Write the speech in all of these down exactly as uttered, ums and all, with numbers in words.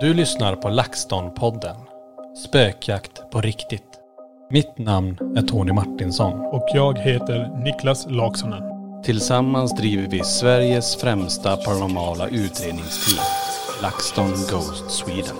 Du lyssnar på Laxtonpodden. Spökjakt på riktigt. Mitt namn är Tony Martinsson. Och jag heter Niklas Laxonen. Tillsammans driver vi Sveriges främsta paranormala utredningsteam. Laxton Ghost Sweden.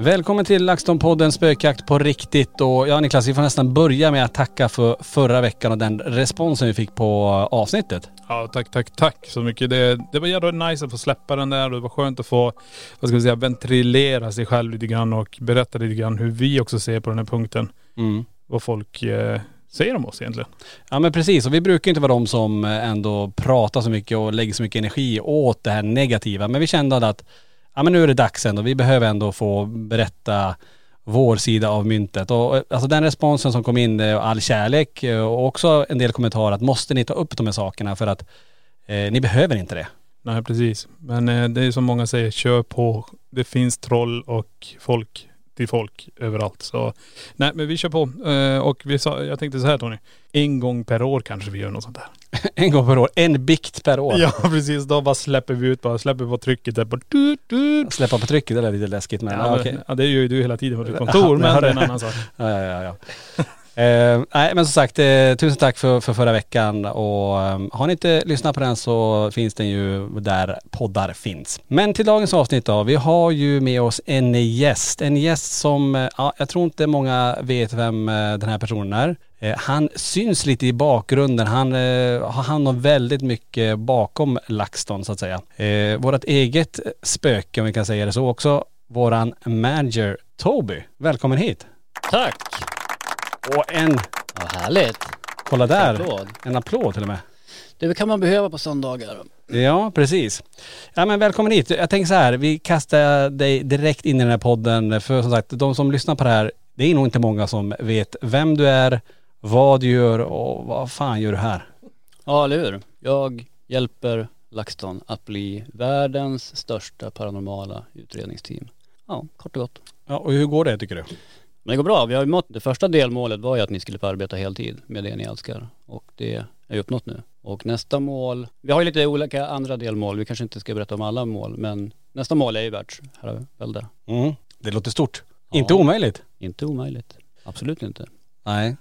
Välkommen till Laxtonpodden Spökjakt på riktigt. Och ja, Niklas, vi får nästan börja med att tacka för förra veckan och den responsen vi fick på avsnittet. Ja, tack, tack, tack så mycket. Det, det var jävla nice att få släppa den där. Det var skönt att få, vad ska vi säga, ventilera sig själv lite grann och berätta lite grann hur vi också ser på den här punkten. Mm. Vad folk eh, säger om oss egentligen. Ja, men precis. Och vi brukar inte vara de som ändå pratar så mycket och lägger så mycket energi åt det här negativa. Men vi kände att ja, men nu är det dags ändå. Vi behöver ändå få berätta vår sida av myntet. Och alltså den responsen som kom in, all kärlek och också en del kommentarer att måste ni ta upp de här sakerna för att eh, ni behöver inte det. Nej, precis. Men eh, det är som många säger, kör på. Det finns troll och folk till folk överallt. Så nej, men vi kör på. Eh, och vi sa, jag tänkte så här, Tony. En gång per år kanske vi gör något sånt där. En gång per år. En bikt per år. Ja, precis. Då bara släpper vi ut, bara släpper på trycket där. Bara, du, du. Släppa på trycket, det är lite läskigt. Men, ja, men, ja, okay. Ja, det gör ju du hela tiden på ditt kontor, ja, men det är en annan sak. Ja, ja, ja. ja. eh, nej, men som sagt, eh, tusen tack för, för förra veckan. Och eh, har ni inte lyssnat på den så finns den ju där poddar finns. Men till dagens avsnitt då. Vi har ju med oss en gäst. En gäst som, eh, ja, jag tror inte många vet vem eh, den här personen är. Han syns lite i bakgrunden. Han eh, har hand om väldigt mycket bakom LaxTon så att säga. Eh, vårat eget spöke, om vi kan säga det så också. Våran manager Toby. Välkommen hit. Tack. Och en... Vad härligt. Kolla där. En applåd. En applåd till och med. Det kan man behöva på söndagar. Ja, precis. Ja, men välkommen hit. Jag tänker så här, vi kastar dig direkt in i den här podden. För som sagt, de som lyssnar på det här, det är nog inte många som vet vem du är, vad du gör och vad fan gör du här? Ja, eller hur? Jag hjälper LaxTon att bli världens största paranormala utredningsteam. Ja, kort och gott. Ja, och hur går det tycker du? Men det går bra. Vi har mått, det första delmålet var ju att ni skulle få arbeta heltid med det ni älskar. Och det är ju uppnått nu. Och nästa mål, vi har ju lite olika andra delmål. Vi kanske inte ska berätta om alla mål, men nästa mål är ju världsherravälde. Mm, det låter stort. Ja, inte omöjligt. Inte omöjligt. Absolut inte. Nej.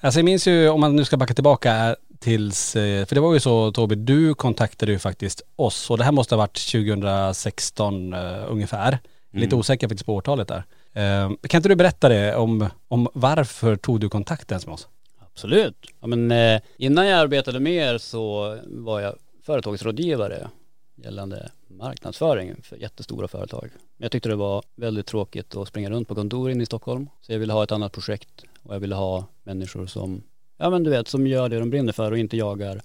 Alltså jag minns ju, om man nu ska backa tillbaka tills, för det var ju så Toby, du kontaktade ju faktiskt oss och det här måste ha varit tjugo sexton uh, ungefär. Mm. Lite osäker faktiskt på årtalet där. Uh, kan inte du berätta det om, om varför tog du kontakten med oss? Absolut. Ja, men, eh, innan jag arbetade med er så var jag företagsrådgivare gällande marknadsföring för jättestora företag. Men jag tyckte det var väldigt tråkigt att springa runt på kontor inne i Stockholm. Så jag ville ha ett annat projekt och jag ville ha människor som, ja men du vet, som gör det de brinner för och inte jagar,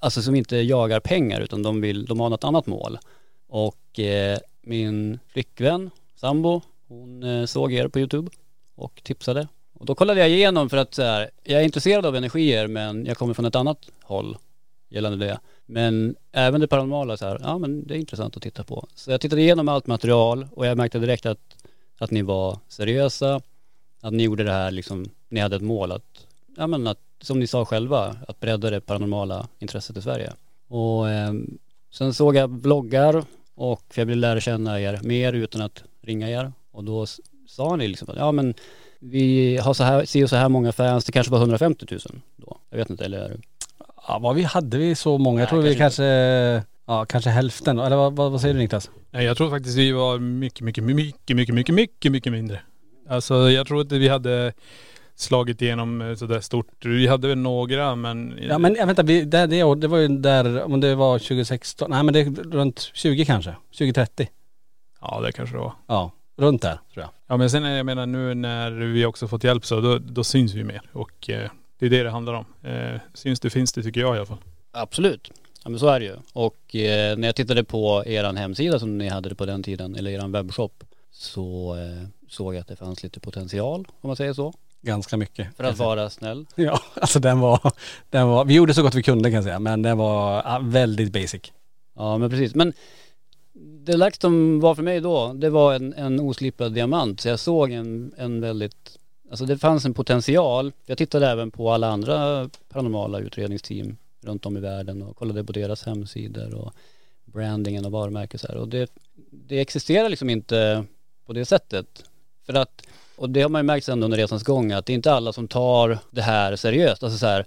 alltså som inte jagar pengar utan de vill, de har något annat mål. Och eh, min flickvän, Sambo, hon eh, såg er på YouTube och tipsade. Och då kollade jag igenom för att så här, jag är intresserad av energier men jag kommer från ett annat håll gällande det. Men även det paranormala så här, ja men det är intressant att titta på. Så jag tittade igenom allt material och jag märkte direkt att, att ni var seriösa. Att ni gjorde det här liksom, ni hade ett mål att, ja men att, som ni sa själva, att bredda det paranormala intresset i Sverige. Och eh, sen såg jag bloggar och jag ville lära känna er mer utan att ringa er. Och då sa ni liksom, ja men vi har så här, ser så här många fans, det kanske var hundrafemtio tusen då. Jag vet inte, eller... Ja, vad vi hade vi så många? Jag tror Nej, vi kanske, kanske, ja, kanske hälften. Eller vad, vad säger du, Niklas? Nej, jag tror faktiskt vi var mycket, mycket, mycket, mycket, mycket, mycket, mycket mindre. Alltså jag tror att vi hade slagit igenom sådär stort. Vi hade väl några, men... Ja, men vänta, vi, det, det, det var ju där, om det var tjugo sexton, nej men det runt tjugo kanske, tjugo trettio. Ja, det kanske det var. Ja, runt där tror jag. Ja, men sen jag menar nu när vi också fått hjälp så då, då syns vi mer och... Det är det det handlar om. Eh, syns det, finns det tycker jag i alla fall. Absolut. Ja, men så är det ju. Och eh, när jag tittade på eran hemsida som ni hade det på den tiden, eller eran webbshop, så eh, såg jag att det fanns lite potential, om man säger så. Ganska mycket. För att vara snäll. Ja, alltså den var, den var, vi gjorde så gott vi kunde kan jag säga, men den var ja, väldigt basic. Ja, men precis. Men det Laxton var för mig då, det var en, en oslipad diamant. Så jag såg en, en väldigt... Alltså det fanns en potential. Jag tittade även på alla andra paranormala utredningsteam runt om i världen och kollade på deras hemsidor och brandingen och varumärken så här. Och det, det existerar liksom inte på det sättet. För att, och det har man ju märkt sedan under resans gång att det är inte alla som tar det här seriöst. Alltså så här,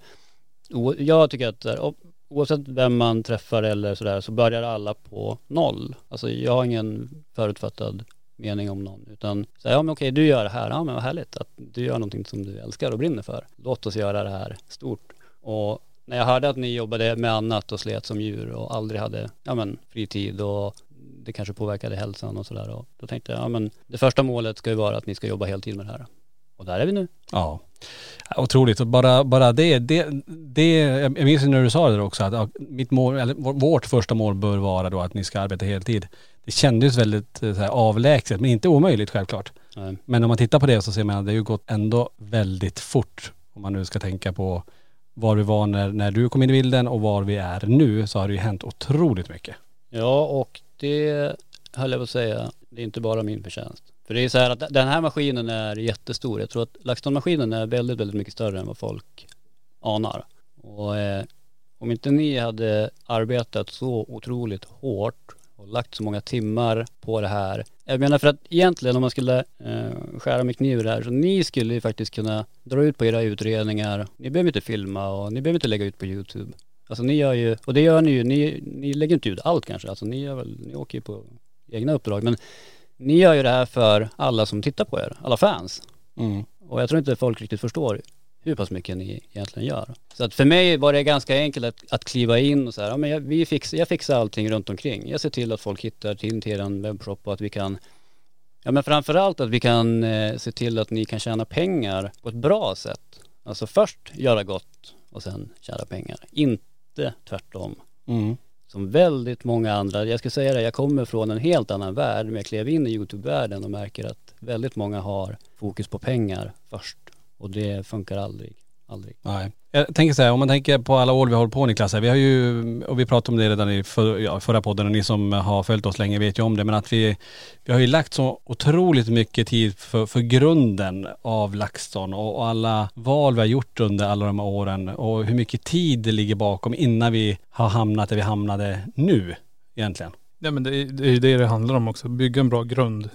jag tycker att oavsett vem man träffar eller sådär så börjar alla på noll. Alltså jag har ingen förutfattad mening om någon, utan säga ja men okej du gör det här, ja men vad härligt att du gör någonting som du älskar och brinner för, låt oss göra det här stort. Och när jag hörde att ni jobbade med annat och slet som djur och aldrig hade ja men fritid och det kanske påverkade hälsan och sådär, och då tänkte jag ja men det första målet ska ju vara att ni ska jobba heltid med det här, och där är vi nu. Ja, otroligt. Och bara, bara det, det, det, jag minns när du sa det också att mitt mål, eller vårt första mål bör vara då att ni ska arbeta heltid. Det kändes väldigt så här, avlägset, men inte omöjligt självklart. Nej. Men om man tittar på det så ser man att det har ju gått ändå väldigt fort. Om man nu ska tänka på var vi var när, när du kom in i bilden och var vi är nu, så har det ju hänt otroligt mycket. Ja, och det höll jag på att säga, det är inte bara min förtjänst. För det är så här att den här maskinen är jättestor. Jag tror att Laxton-maskinen är väldigt, väldigt mycket större än vad folk anar. Och eh, om inte ni hade arbetat så otroligt hårt och lagt så många timmar på det här. Jag menar för att egentligen om man skulle eh, skära med kniv där så ni skulle ju faktiskt kunna dra ut på era utredningar. Ni behöver inte filma och ni behöver inte lägga ut på YouTube. Alltså ni gör ju, och det gör ni ju, ni, ni lägger inte ut allt kanske. Alltså ni, gör väl, ni åker ju på egna uppdrag, men ni gör ju det här för alla som tittar på er, alla fans. Mm. Och jag tror inte folk riktigt förstår hur pass mycket ni egentligen gör. Så att för mig var det ganska enkelt att, att kliva in och så här, ja, men jag, vi fix, jag fixar allting runt omkring. Jag ser till att folk hittar till, till en webbshop och att vi kan, ja men framförallt att vi kan eh, se till att ni kan tjäna pengar på ett bra sätt. Alltså först göra gott och sen tjäna pengar. Inte tvärtom. Mm. Som väldigt många andra, jag ska säga det, jag kommer från en helt annan värld, men jag klev in i YouTube-världen och märker att väldigt många har fokus på pengar först. Och det funkar aldrig, aldrig. Nej. Jag tänker så här, om man tänker på alla år vi håller på Niklas, vi har ju, och vi pratade om det redan i för, ja, förra podden och ni som har följt oss länge vet ju om det, men att vi, vi har ju lagt så otroligt mycket tid för, för grunden av Laxton och, och alla val vi har gjort under alla de här åren och hur mycket tid det ligger bakom innan vi har hamnat där vi hamnade nu egentligen. Ja, men det är ju det det handlar om också, bygga en bra grund.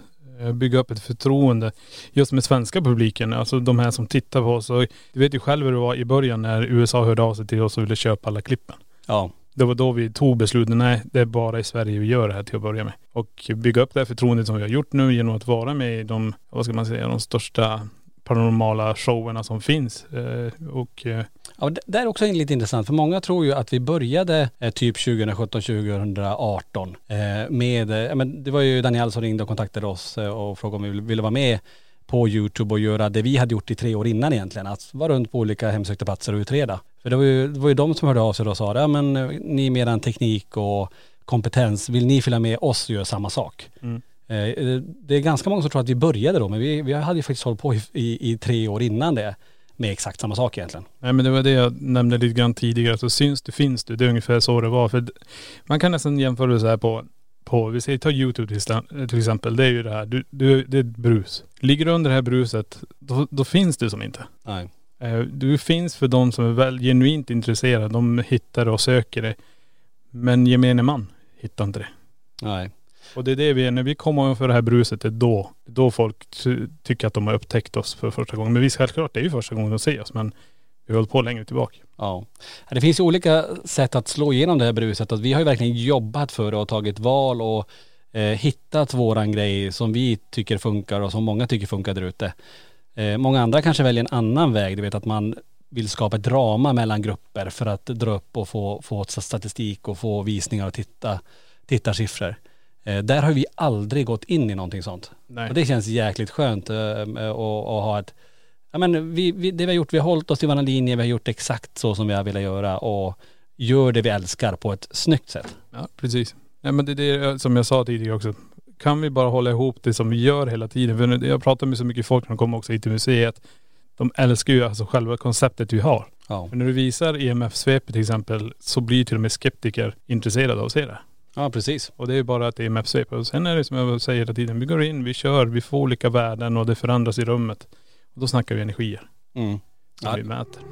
Bygga upp ett förtroende just med svenska publiken, alltså de här som tittar på oss. Och du vet ju själv hur det var i början när U S A hörde av sig till oss och ville köpa alla klippen. Ja. Det var då vi tog beslutet, nej det är bara i Sverige vi gör det här till att börja med. Och bygga upp det här förtroendet som vi har gjort nu genom att vara med i de, vad ska man säga, de största paranormala showerna som finns. Eh, och, eh. Ja, det är också lite intressant, för många tror ju att vi började eh, typ tjugosjutton tjugoarton eh, med, eh, men det var ju Danielsson som ringde och kontaktade oss eh, och frågade om vi ville, ville vara med på YouTube och göra det vi hade gjort i tre år innan egentligen, att vara runt på olika hemsökta platser och utreda. För det var ju, det var ju de som hörde av sig och sa, ja men ni med en teknik och kompetens, vill ni fylla med oss och göra samma sak? Mm. Det är ganska många som tror att vi började då, men vi, vi hade ju faktiskt hållit på i, i, i tre år innan det med exakt samma sak egentligen. Nej, men det var det jag nämnde lite grann tidigare, så syns du, finns du, det är ungefär så det var. För man kan nästan jämföra det så här på, på vi säger ta YouTube till exempel, det är ju det här, du, du, det är ett brus. Ligger du under det här bruset, då, då finns du som inte. Nej. Du finns för de som är väl genuint intresserade, de hittar och söker det. Men gemene man hittar inte det. Nej. Och det är det vi är, när vi kommer för det här bruset, det är då, då folk ty- tycker att de har upptäckt oss för första gången. Men vi självklart, det är ju första gången de ser oss, men vi har hållit på längre tillbaka. Ja, det finns ju olika sätt att slå igenom det här bruset. Att vi har ju verkligen jobbat för det och tagit val och eh, hittat våran grej som vi tycker funkar och som många tycker funkar där ute. Eh, många andra kanske väljer en annan väg, du vet att man vill skapa ett drama mellan grupper för att dra upp och få, få statistik och få visningar och titta, tittarsiffror. Eh, där har vi aldrig gått in i någonting sånt. Nej. Och det känns jäkligt skönt att eh, ha ett, ja men vi, vi, det vi har gjort, vi har hållit oss till varann linje, vi har gjort exakt så som vi har velat göra och gör det vi älskar på ett snyggt sätt. Ja, precis. Ja, men det, det är som jag sa tidigare också. Kan vi bara hålla ihop det som vi gör hela tiden? För jag pratar med så mycket folk när de kommer också hit till museet. De älskar ju alltså själva konceptet vi har. Ja. För när du visar E M F-svepet till exempel, så blir till och med skeptiker intresserade av att se det. Ja, precis. Och det är ju bara att det är E M F-svep. Och sen är det som jag säger hela tiden, vi går in, vi kör, vi får olika värden och det förändras i rummet. Och då snackar vi energier. Mm. Som ja. Vi mäter.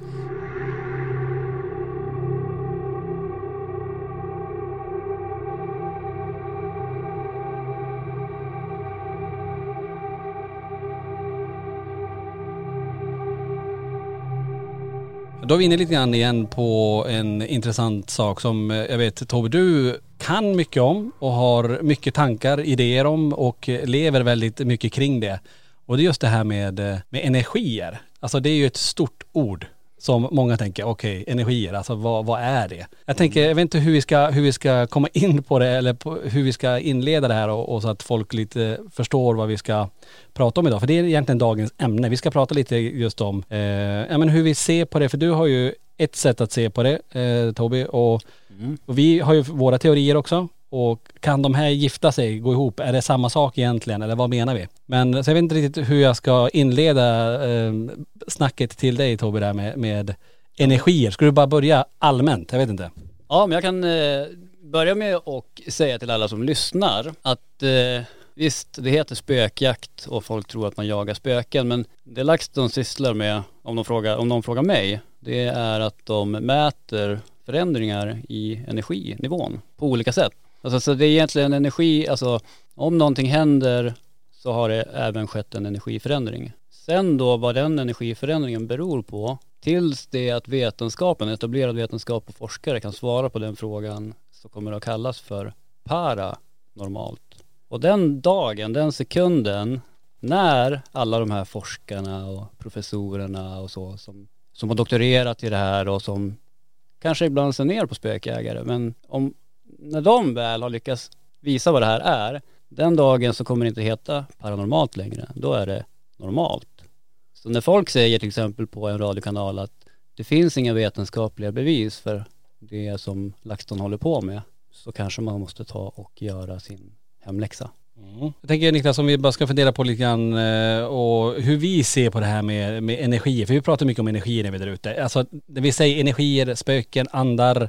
Då är vi inne lite grann igen på en intressant sak som jag vet, Toby, du kan mycket om och har mycket tankar, idéer om och lever väldigt mycket kring det. Och det är just det här med, med energier. Alltså det är ju ett stort ord som många tänker, okej, okay, energier, alltså vad, vad är det? Jag tänker, jag vet inte hur vi ska, hur vi ska komma in på det eller på, hur vi ska inleda det här och, och så att folk lite förstår vad vi ska prata om idag. För det är egentligen dagens ämne. Vi ska prata lite just om eh, ja, men hur vi ser på det. För du har ju ett sätt att se på det, eh, Toby. Och, mm. och vi har ju våra teorier också. Och kan de här gifta sig, gå ihop? Är det samma sak egentligen? Eller vad menar vi? Men så jag vet inte riktigt hur jag ska inleda eh, snacket till dig, Toby, där med, med energier. Ska du bara börja allmänt? Jag vet inte. Ja, men jag kan eh, börja med och säga till alla som lyssnar att eh, visst, det heter spökjakt och folk tror att man jagar spöken. Men det Laxton sysslar med, om de frågar, om de frågar mig, det är att de mäter förändringar i energinivån på olika sätt. Alltså, så det är egentligen energi, alltså om någonting händer så har det även skett en energiförändring. Sen då vad den energiförändringen beror på, tills det att vetenskapen, etablerad vetenskap och forskare kan svara på den frågan, så kommer det att kallas för paranormalt. Och den dagen, den sekunden, när alla de här forskarna och professorerna och så som, som har doktorerat i det här och som kanske ibland ser ner på spökjägare, men om när de väl har lyckats visa vad det här är, den dagen så kommer det inte heta paranormalt längre. Då är det normalt. Så när folk säger till exempel på en radiokanal att det finns inga vetenskapliga bevis för det som LaxTon håller på med, så kanske man måste ta och göra sin hemläxa. Mm. Jag tänker, Niklas, om vi bara ska fundera på lite grann och hur vi ser på det här med, med energier. För vi pratar mycket om energier när vi är där ute. Alltså när vi säger energier, spöken, andar,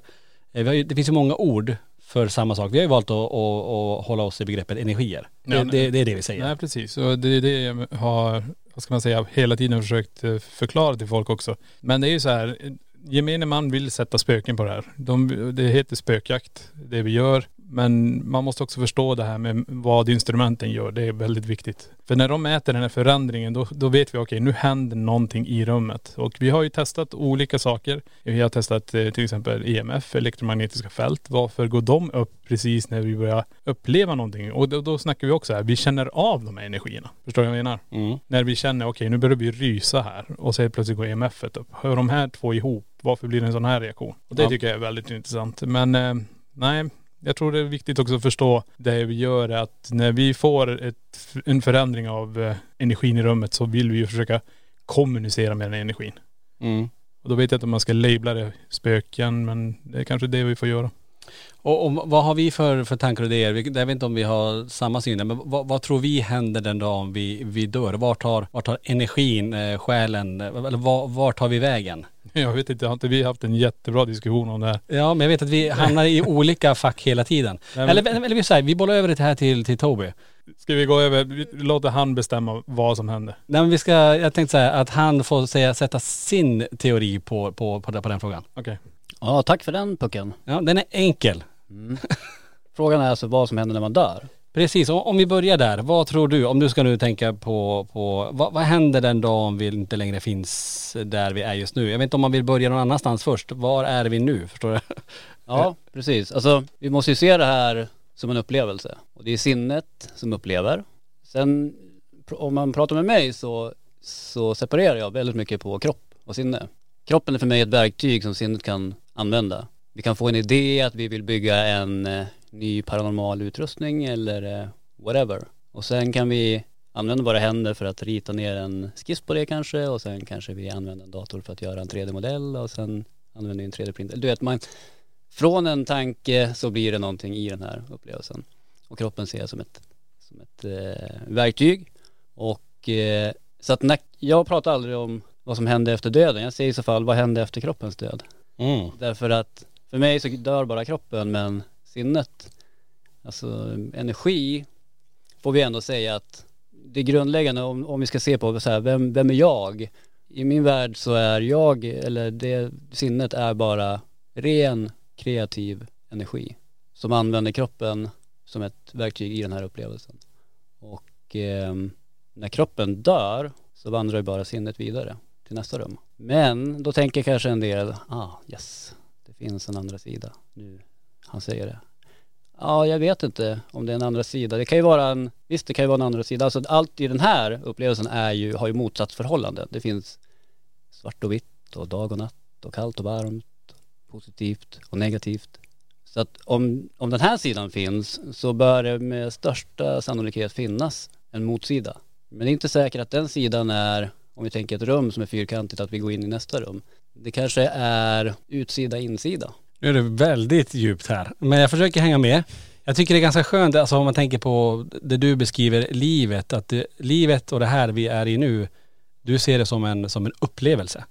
det finns ju många ord för samma sak. Vi har ju valt att, att, att hålla oss i begreppet energier. Det, ja, det, det är det vi säger. Nej, precis. Och det är det jag har, vad ska man säga, hela tiden försökt förklara till folk också. Men det är ju så här, gemene man vill sätta spöken på det här. De, det heter spökjakt, det vi gör. Men man måste också förstå det här med vad instrumenten gör. Det är väldigt viktigt. För när de mäter den här förändringen, då, då vet vi okej, okay, nu händer någonting i rummet. Och vi har ju testat olika saker. Vi har testat eh, till exempel E M F, elektromagnetiska fält. Varför går de upp precis när vi börjar uppleva någonting? Och då, då snackar vi också här, vi känner av de här energierna. Förstår du vad jag menar? Mm. När vi känner, okej, okay, nu börjar vi rysa här. Och så plötsligt går E M F-et upp. Hör de här två ihop? Varför blir det en sån här reaktion? Och det ja. tycker jag är väldigt intressant. Men eh, nej... jag tror det är viktigt också att förstå det vi gör, att när vi får ett, en förändring av energin i rummet så vill vi ju försöka kommunicera med den energin. Mm. Och då vet jag inte om man ska labla det spöken, men det är kanske det vi får göra. Och, och vad har vi för, för tankar och idéer? Jag vet inte om vi har samma syn, men vad, vad tror vi händer den dagen vi, vi dör? Vart tar, vart tar energin, eh, själen, eller var, vart tar vi vägen? Jag vet inte, har inte vi haft en jättebra diskussion om det här? Ja, men jag vet att vi hamnar i olika fack hela tiden. Nej, men... Eller, eller vi säger, vi bollar över det här till, till Toby. Ska vi gå över, låter han bestämma vad som händer? Nej, men vi ska, jag tänkte säga att han får säga, sätta sin teori på, på, på, på den frågan. Okej. Okay. Ja, tack för den pucken. Ja, den är enkel. Mm. Frågan är alltså vad som händer när man dör. Precis, om vi börjar där, vad tror du, om du ska nu tänka på, på vad, vad händer den dagen vi inte längre finns där vi är just nu? Jag vet inte om man vill börja någon annanstans först. Var är vi nu, förstår du? Ja, precis. Alltså, vi måste ju se det här som en upplevelse. Och det är sinnet som upplever. Sen, om man pratar med mig så, så separerar jag väldigt mycket på kropp och sinne. Kroppen är för mig ett verktyg som sinnet kan använda. Vi kan få en idé att vi vill bygga en ny paranormal utrustning eller whatever. Och sen kan vi använda våra händer för att rita ner en skiss på det kanske. Och sen kanske vi använder en dator för att göra en tre D-modell. Och sen använder vi en tre D-printer. Du vet, man, från en tanke så blir det någonting i den här upplevelsen. Och kroppen ser som ett, som ett eh, verktyg. Och eh, så att när, jag pratar aldrig om vad som händer efter döden. Jag säger i så fall, vad händer efter kroppens död? Mm. Därför att för mig så dör bara kroppen, men sinnet, alltså energi, får vi ändå säga att det är grundläggande. Om, om vi ska se på så här, vem, vem är jag? I min värld så är jag, eller det sinnet är bara ren kreativ energi som använder kroppen som ett verktyg i den här upplevelsen. Och eh, när kroppen dör så vandrar ju bara sinnet vidare till nästa rum. Men då tänker kanske en del, ah yes, det finns en andra sida nu. Han säger det. Ja, jag vet inte om det är en andra sida. Det kan ju vara en, visst det kan ju vara en andra sida. Alltså allt i den här upplevelsen är ju, har ju motsatsförhållanden. Det finns svart och vitt och dag och natt och kallt och varmt, positivt och negativt. Så att om, om den här sidan finns så bör det med största sannolikhet finnas en motsida. Men det är inte säkert att den sidan är, om vi tänker ett rum som är fyrkantigt, att vi går in i nästa rum. Det kanske är utsida, insida. Nu är det väldigt djupt här. Men jag försöker hänga med. Jag tycker det är ganska skönt, alltså om man tänker på det du beskriver, livet. Att det, livet och det här vi är i nu, du ser det som en, som en upplevelse.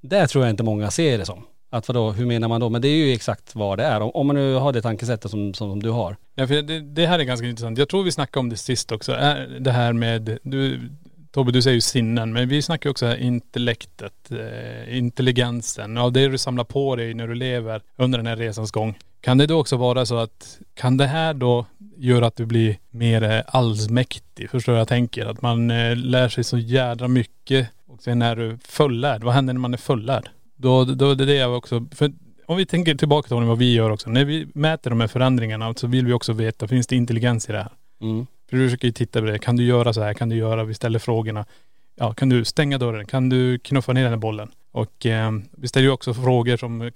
Det tror jag inte många ser det som. Att vadå, hur menar man då? Men det är ju exakt vad det är. Om, om man nu har det tankesättet som, som, som du har. Ja, för det, det här är ganska intressant. Jag tror vi snackade om det sist också. Det här med... Du, Tobbe, du säger ju sinnen, men vi snackar ju också här intellektet, eh, intelligensen, av det du samlar på dig när du lever under den här resans gång. Kan det då också vara så att, kan det här då göra att du blir mer eh, allsmäktig, förstår jag tänker? Att man eh, lär sig så jädra mycket, och sen är du fullärd. Vad händer när man är fullärd? Då, då det är det jag också, för om vi tänker tillbaka till vad vi gör också, när vi mäter de här förändringarna så vill vi också veta, finns det intelligens i det här? Mm. För du försöker ju titta på det. Kan du göra så här? Kan du göra? Vi ställer frågorna. Ja, kan du stänga dörren? Kan du knuffa ner den här bollen? Och eh, vi ställer ju också frågor som eh,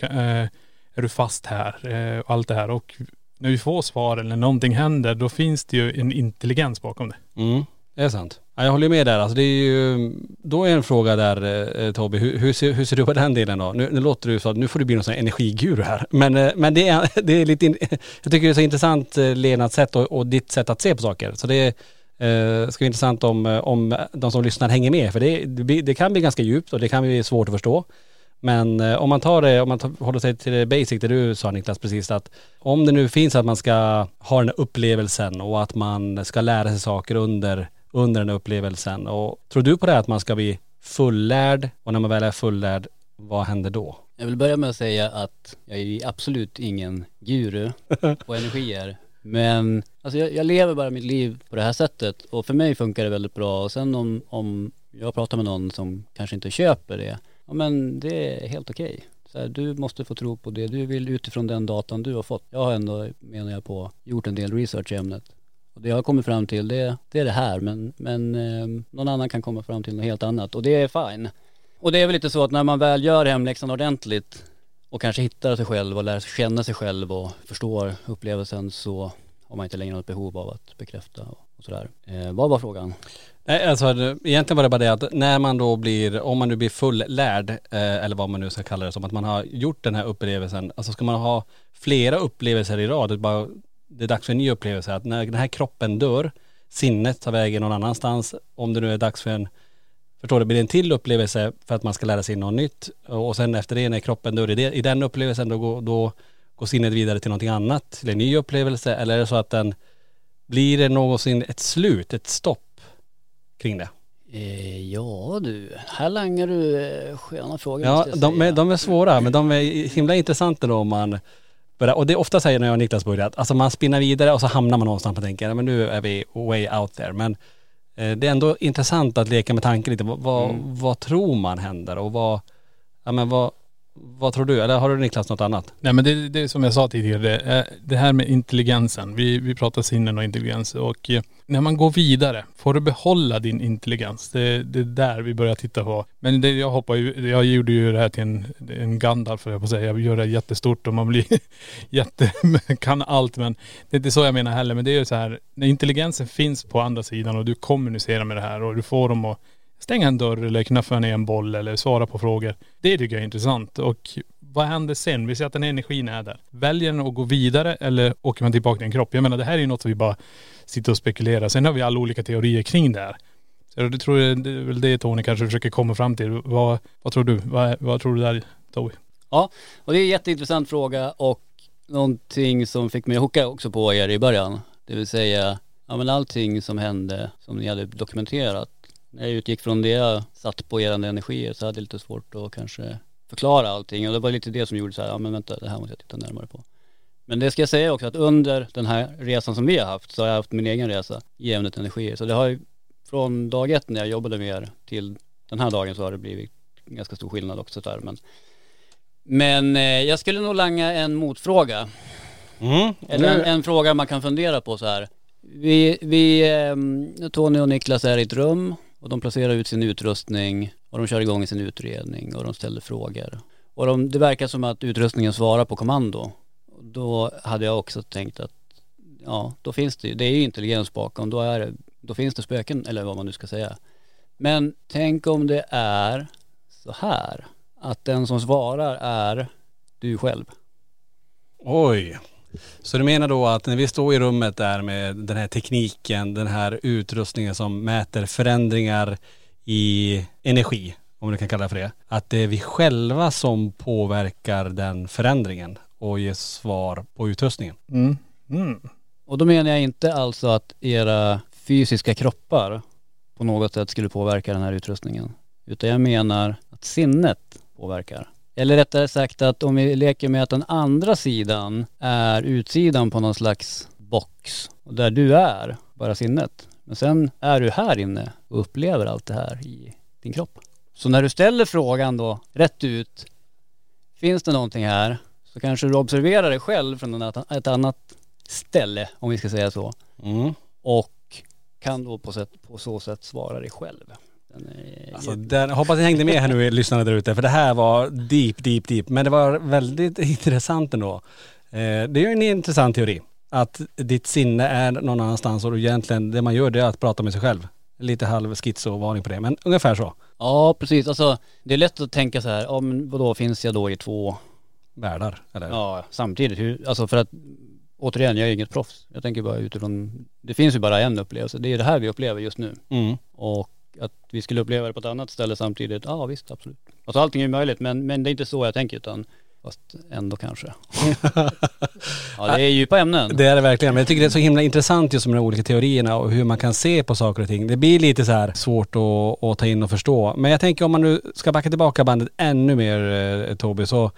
är du fast här? Eh, allt det här. Och när vi får svar eller någonting händer, då finns det ju en intelligens bakom det. Mm, det är sant. Ja, jag håller med där. Alltså, det är ju, då är en fråga där, eh, Toby. Hur, hur, ser, hur ser du på den delen då? Nu, nu låter du så att nu får du bli någon sån energiguru här. Men, eh, men det, är, det är lite... In, jag tycker det är så intressant eh, levnadssätt och, och ditt sätt att se på saker. Så det eh, ska vara intressant om, om de som lyssnar hänger med. För det, det, det kan bli ganska djupt och det kan bli svårt att förstå. Men eh, om man tar det, om man tar, håller sig till det basic, det du sa Niklas precis, att om det nu finns att man ska ha den här upplevelsen och att man ska lära sig saker under... under den upplevelsen. Och tror du på det att man ska bli fullärd? Och när man väl är fullärd, vad händer då? Jag vill börja med att säga att jag är absolut ingen guru på energier. Men alltså jag, jag lever bara mitt liv på det här sättet och för mig funkar det väldigt bra. Och sen om, om jag pratar med någon som kanske inte köper det, ja, men det är helt okej. Så här, du måste få tro på det du vill utifrån den datan du har fått. Jag har ändå, menar jag, på gjort en del research i ämnet. Och det jag har kommit fram till, det, det är det här. Men, men eh, någon annan kan komma fram till något helt annat. Och det är fine. Och det är väl lite så att när man väl gör hemläxan ordentligt och kanske hittar sig själv och lär känna sig själv och förstår upplevelsen, så har man inte längre något behov av att bekräfta och, och sådär. Eh, vad var frågan? Nej, alltså, egentligen var det bara det att när man då blir, om man nu blir fullärd, eh, eller vad man nu ska kalla det, som att man har gjort den här upplevelsen, alltså ska man ha flera upplevelser i rad, det är bara, det är dags för en ny upplevelse, att när den här kroppen dör, sinnet tar vägen någon annanstans, om det nu är dags för en, förstår du, blir det en till upplevelse för att man ska lära sig något nytt, och sen efter det när kroppen dör, i den upplevelsen då går, då går sinnet vidare till någonting annat, till en ny upplevelse, eller är det så att den blir det någonsin ett slut, ett stopp kring det? Ja du, här langar du sköna frågor. Ja, de är, de är svåra, men de är himla intressanta då om man börjar, och det är ofta säger när jag och Niklas börjar att alltså man spinnar vidare och så hamnar man någonstans och tänker, men nu är vi way out there, men det är ändå intressant att leka med tanken lite. Vad, mm. vad tror man händer? Och vad, ja men vad, vad tror du? Eller har du, Niklas, något annat? Nej, men det, det är som jag sa tidigare. Det här med intelligensen. Vi, vi pratar sinnen och intelligens. Och när man går vidare, får du behålla din intelligens? Det, det är där vi börjar titta på. Men det, jag hoppar ju, jag gjorde ju det här till en, en Gandalf, för jag får säga. Jag gör det jättestort och man blir jätte, kan allt. Men det är inte så jag menar heller. Men det är ju så här, när intelligensen finns på andra sidan och du kommunicerar med det här och du får dem att stänga en dörr eller knuffa ner en boll eller svara på frågor. Det tycker jag är intressant. Och vad händer sen? Vi ser att den energin är där. Väljer den att gå vidare eller åker man tillbaka till en kropp? Jag menar, det här är ju något som vi bara sitter och spekulerar. Sen har vi alla olika teorier kring det här. Så jag tror det är väl det Tony kanske försöker komma fram till. Vad, vad tror du? Vad, vad tror du där, Toby? Ja, och det är en jätteintressant fråga och någonting som fick mig att hocka också på er i början. Det vill säga, ja, men allting som hände som ni hade dokumenterat. När jag utgick från det jag satt på erande energier så hade det lite svårt att kanske förklara allting. Och det var lite det som gjorde så här, ja men vänta, det här måste jag titta närmare på. Men det ska jag säga också att under den här resan som vi har haft så har jag haft min egen resa i ämnet energier. Så det har ju från dag ett när jag jobbade med er till den här dagen så har det blivit ganska stor skillnad också där. Men, men jag skulle nog langa en motfråga. Mm. Eller en, en fråga man kan fundera på så här. Vi, vi, Tony och Niklas är i ett rum. Och de placerar ut sin utrustning och de kör igång sin utredning och de ställer frågor. Och de, det verkar som att utrustningen svarar på kommando. Då hade jag också tänkt att ja, då finns det ju, det är ju intelligens bakom, då, är, då finns det spöken eller vad man nu ska säga. Men tänk om det är så här, att den som svarar är du själv. Oj! Så du menar då att när vi står i rummet där med den här tekniken, den här utrustningen som mäter förändringar i energi, om du kan kalla det för det, att det är vi själva som påverkar den förändringen och ger svar på utrustningen. Mm. Mm. Och då menar jag inte alltså att era fysiska kroppar på något sätt skulle påverka den här utrustningen, utan jag menar att sinnet påverkar. Eller rättare sagt att om vi leker med att den andra sidan är utsidan på någon slags box. Och där du är, bara sinnet. Men sen är du här inne och upplever allt det här i din kropp. Så när du ställer frågan då, rätt ut, finns det någonting här? Så kanske du observerar dig själv från ett annat ställe, om vi ska säga så. Mm. Och kan då på, sätt, på så sätt svara dig själv. Alltså, den, hoppas jag hängde med här nu lyssnarna där ute, för det här var deep, deep, deep. Men det var väldigt intressant ändå. Eh, det är ju en intressant teori. Att ditt sinne är någon annanstans och egentligen det man gör det är att prata med sig själv. Lite halv skits och varning på det, men ungefär så. Ja, precis. Alltså, det är lätt att tänka så här, om vadå, finns jag då i två världar? Eller? Ja, samtidigt. Hur, alltså för att återigen, jag är inget proffs. Jag tänker bara utifrån, det finns ju bara en upplevelse. Det är det här vi upplever just nu. Mm. Och att vi skulle uppleva det på ett annat ställe samtidigt. Ja visst, absolut. Alltså allting är möjligt, men, men det är inte så jag tänker, utan fast ändå kanske. Ja, det är djupa ämnen. Det är det verkligen, men jag tycker det är så himla intressant just med de olika teorierna och hur man kan se på saker och ting. Det blir lite så här svårt att, att ta in och förstå. Men jag tänker om man nu ska backa tillbaka bandet ännu mer, eh, Toby, så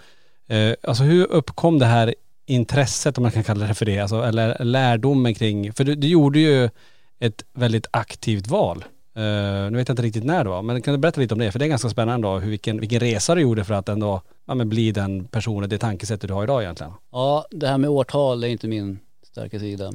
eh, alltså hur uppkom det här intresset, om man kan kalla det för det, alltså, eller lärdomen kring, för du, du gjorde ju ett väldigt aktivt val. Uh, nu vet jag inte riktigt när det var, men kan du berätta lite om det? För det är ganska spännande då, hur, vilken, vilken resa du gjorde för att ändå ja, men bli den personen, det tankesättet du har idag egentligen. Ja, det här med årtal är inte min starka sida.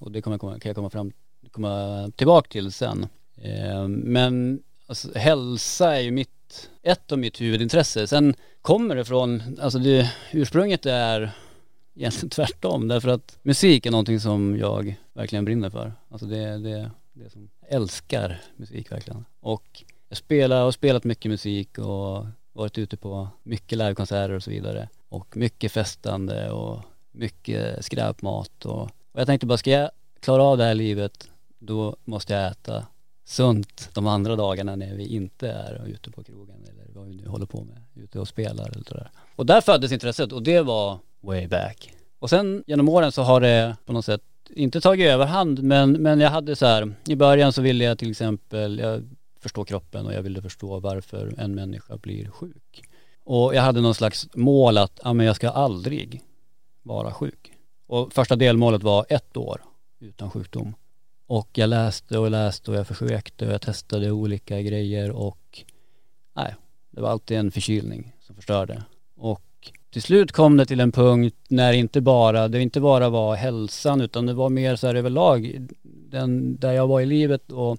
Och det kommer, kan jag komma, fram, komma tillbaka till sen. Eh, men alltså, hälsa är ju mitt, ett av mitt huvudintresse. Sen kommer det från, alltså det, ursprunget är egentligen tvärtom. Därför att musik är någonting som jag verkligen brinner för. Alltså det, det, det som älskar musik verkligen. Och jag spelar och spelat mycket musik och varit ute på mycket livekonserter och så vidare. Och mycket festande och mycket skräpmat. Och, och jag tänkte bara, ska jag klara av det här livet, då måste jag äta sunt de andra dagarna när vi inte är ute på krogen eller vad vi nu håller på med. Ute och spelar eller sådär. Och där föddes intresset och det var way back. Och sen genom åren så har det på något sätt inte tagit överhand, men, men jag hade så här, i början så ville jag till exempel, jag förstår kroppen och jag ville förstå varför en människa blir sjuk. Och jag hade någon slags mål att ja, men jag ska aldrig vara sjuk. Och första delmålet var ett år utan sjukdom. Och jag läste och läste och jag försökte och jag testade olika grejer och nej, det var alltid en förkylning som förstörde. Och till slut kom det till en punkt när inte bara, det inte bara var hälsan utan det var mer så här överlag den, där jag var i livet och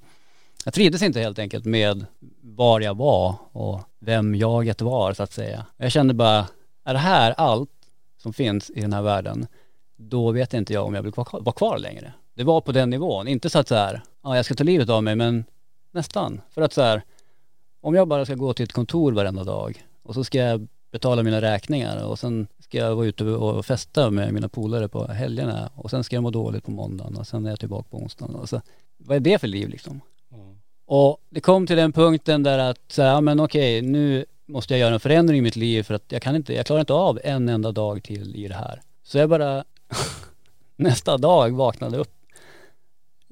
jag trivdes inte helt enkelt med var jag var och vem jaget var så att säga. Jag kände bara, är det här allt som finns i den här världen, då vet inte jag om jag vill vara kvar längre. Det var på den nivån, inte så att så här, ja jag ska ta livet av mig men nästan. För att så här, om jag bara ska gå till ett kontor varenda dag och så ska jag betala mina räkningar och sen ska jag vara ute och festa med mina polare på helgerna och sen ska jag må dåligt på måndagen och sen är jag tillbaka på onsdagen. Alltså, vad är det för liv liksom? Mm. Och det kom till den punkten där att så här, ja, men okej, nu måste jag göra en förändring i mitt liv för att jag, kan inte, jag klarar inte av en enda dag till i det här. Så jag bara nästa dag vaknade upp,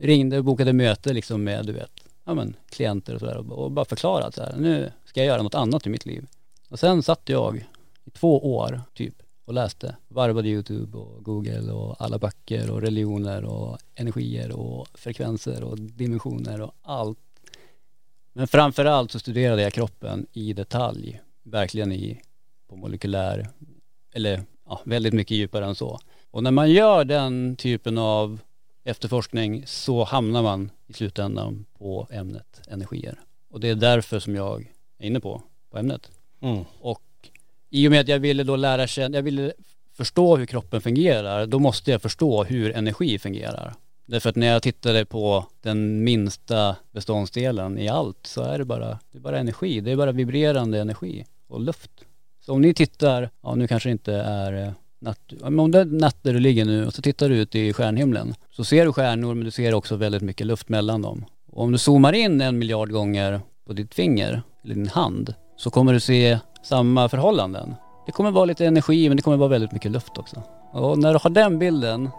ringde och bokade möte liksom med du vet, ja, men, klienter och sådär och, och bara förklarade att så här, nu ska jag göra något annat i mitt liv. Och sen satt jag i två år typ och läste, varvade YouTube och Google och alla böcker och religioner och energier och frekvenser och dimensioner och allt. Men framförallt så studerade jag kroppen i detalj, verkligen i på molekylär eller ja, väldigt mycket djupare än så. Och när man gör den typen av efterforskning så hamnar man i slutändan på ämnet energier. Och det är därför som jag är inne på, på ämnet. Mm. Och i och med att jag ville då lära känna, jag ville förstå hur kroppen fungerar, då måste jag förstå hur energi fungerar. Därför att när jag tittade på den minsta beståndsdelen i allt så är det bara, det är bara energi, det är bara vibrerande energi och luft. Så om ni tittar, ja nu kanske det inte är natt, men om det är natt där du ligger nu och så tittar du ut i stjärnhimlen så ser du stjärnor men du ser också väldigt mycket luft mellan dem. Och om du zoomar in en miljard gånger på ditt finger eller din hand så kommer du se samma förhållanden. Det kommer vara lite energi men det kommer vara väldigt mycket luft också. Och när du har den bilden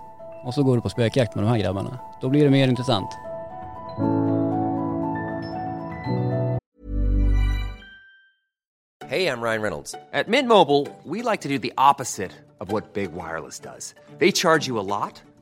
och så går du på spökjakt med de här grabbarna, då blir det mer intressant. Hey, I'm Ryan Reynolds. At Mint Mobile, we like to do the opposite of what Big Wireless does. They charge you a lot,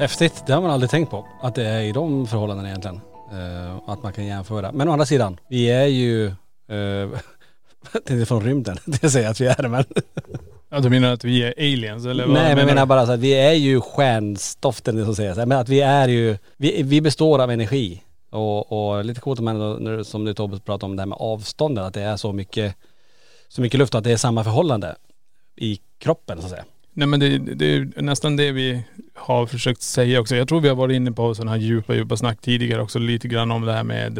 Häftigt, det har man aldrig tänkt på, att det är i de förhållandena egentligen, uh, att man kan jämföra. Men å andra sidan, vi är ju, uh, det är från rymden, det säger att vi är, men Ja, du menar att vi är aliens eller vad? Nej, men jag menar bara så att vi är ju stjärnstoften, det som sägs. Men att vi är ju, vi, vi består av energi. Och, och lite coolt men, som du Tobbe pratade om det här med avstånden, att det är så mycket, så mycket luft och att det är samma förhållande i kroppen så att säga. Nej, men det, det är nästan det vi har försökt säga också. Jag tror vi har varit inne på sådana här djupa, djupa snack tidigare också, lite grann om det här med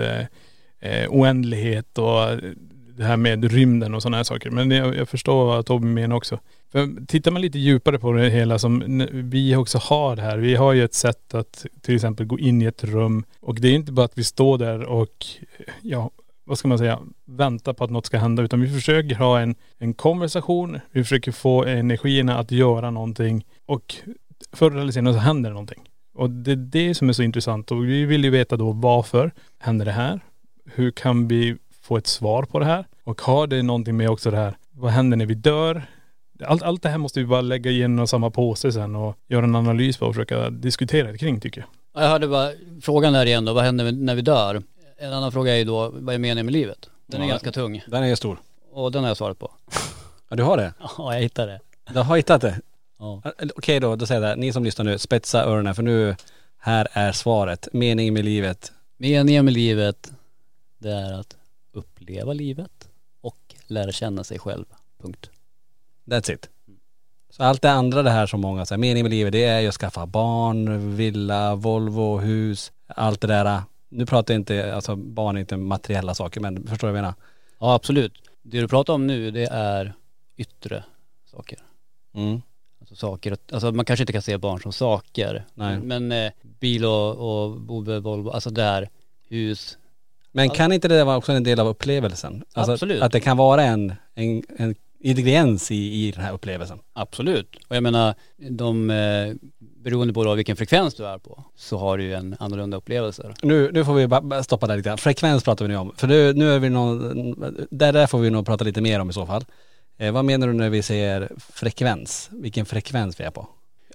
eh, oändlighet och det här med rymden och sådana här saker. Men jag, jag förstår vad Tobbe menar också. För tittar man lite djupare på det hela som vi också har här. Vi har ju ett sätt att till exempel gå in i ett rum. Och det är inte bara att vi står där och, ja, vad ska man säga, väntar på att något ska hända. Utan vi försöker ha en, en konversation. Vi försöker få energierna att göra någonting. Och förr eller senare så händer någonting. Och det är det som är så intressant. Och vi vill ju veta då, varför händer det här? Hur kan vi få ett svar på det här? Och har det någonting med också det här, vad händer när vi dör? Allt, allt det här måste vi bara lägga igenom samma påse sen och göra en analys på och försöka diskutera det kring, tycker jag. Jag hörde bara frågan där igen då, vad händer när vi dör? En annan fråga är ju då, vad är meningen med livet? Den är ja, ganska tung. Den är stor. Och den har jag svarat på. Ja, du har det? Ja, jag hittade det. Du har hittat det? Ja. Okej då, då säger jag det. Ni som lyssnar nu, spetsa öronen för nu, här är svaret. Meningen med livet. Meningen med livet, det är att uppleva livet och lära känna sig själv. Punkt. That's it. Så allt det andra det här som många säger, meningen med livet, det är ju att skaffa barn, villa, Volvo, hus, allt det där. Nu pratar jag inte, alltså barn är inte materiella saker, men förstår du vad jag menar? Ja, absolut. Det du pratar om nu, det är yttre saker. Mm. Alltså saker, alltså man kanske inte kan se barn som saker. Nej. Men eh, bil och, och bobe, Volvo, alltså där, hus. Men kan inte det vara också en del av upplevelsen? Alltså, absolut. Att det kan vara en, en, en ingrediens i, i den här upplevelsen. Absolut. Och jag menar, de, eh, beroende på då vilken frekvens du är på, så har du ju en annorlunda upplevelse. Nu, nu får vi bara stoppa där lite grann. Frekvens pratar vi nu om. För nu, nu är vi någon, där, där får vi nog prata lite mer om i så fall. Eh, vad menar du när vi säger frekvens? Vilken frekvens vi är på?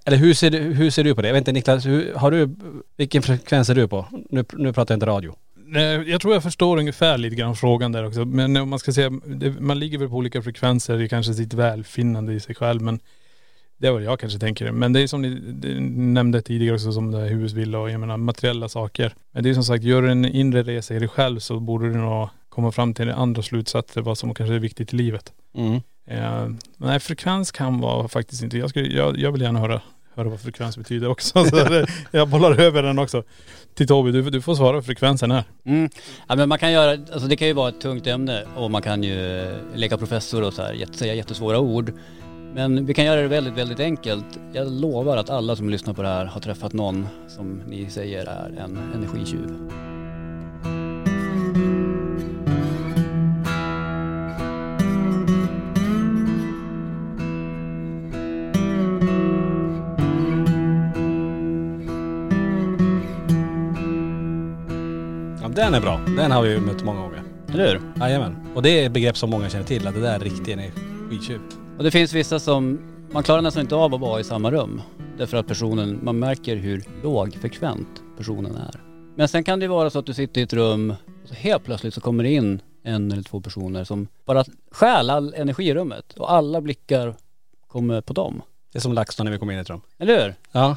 Eller hur ser, hur ser du på det? Jag vet inte Niklas, hur, har du, vilken frekvens är du på? Nu, nu pratar jag inte radio. Jag tror jag förstår ungefär lite grann frågan där också. Men om man ska säga, man ligger väl på olika frekvenser i kanske sitt välfinnande i sig själv. Men det var det jag kanske tänker. Men det är som ni nämnde tidigare också, som det här husvilla och jag menar materiella saker. Men det är som sagt, gör en inre resa i dig själv så borde du nog komma fram till andra slutsatser vad som kanske är viktigt i livet. Mm. Eh, nej, frekvens kan vara faktiskt inte. Jag, skulle, jag, jag vill gärna höra. Hör vad frekvens betyder också. Så det, jag bollar över den också. Till Toby, du, du får svara på frekvensen här. Mm. Ja, men man kan göra, alltså det kan ju vara ett tungt ämne och man kan ju leka professor och så här, säga jättesvåra ord. Men vi kan göra det väldigt, väldigt enkelt. Jag lovar att alla som lyssnar på det här har träffat någon som ni säger är en energitjuv. Den är bra. Den har vi ju mött många gånger. Eller hur? Jajamän. Och det är ett begrepp som många känner till, att det där är riktigt energitjuv. Och det finns vissa som, man klarar nästan inte av att vara i samma rum. Därför att personen, man märker hur lågfrekvent personen är. Men sen kan det vara så att du sitter i ett rum och så helt plötsligt så kommer det in en eller två personer som bara stjäl all energi i rummet. Och alla blickar kommer på dem. Det är som Laxton när vi kommer in i ett rum. Eller hur? Ja.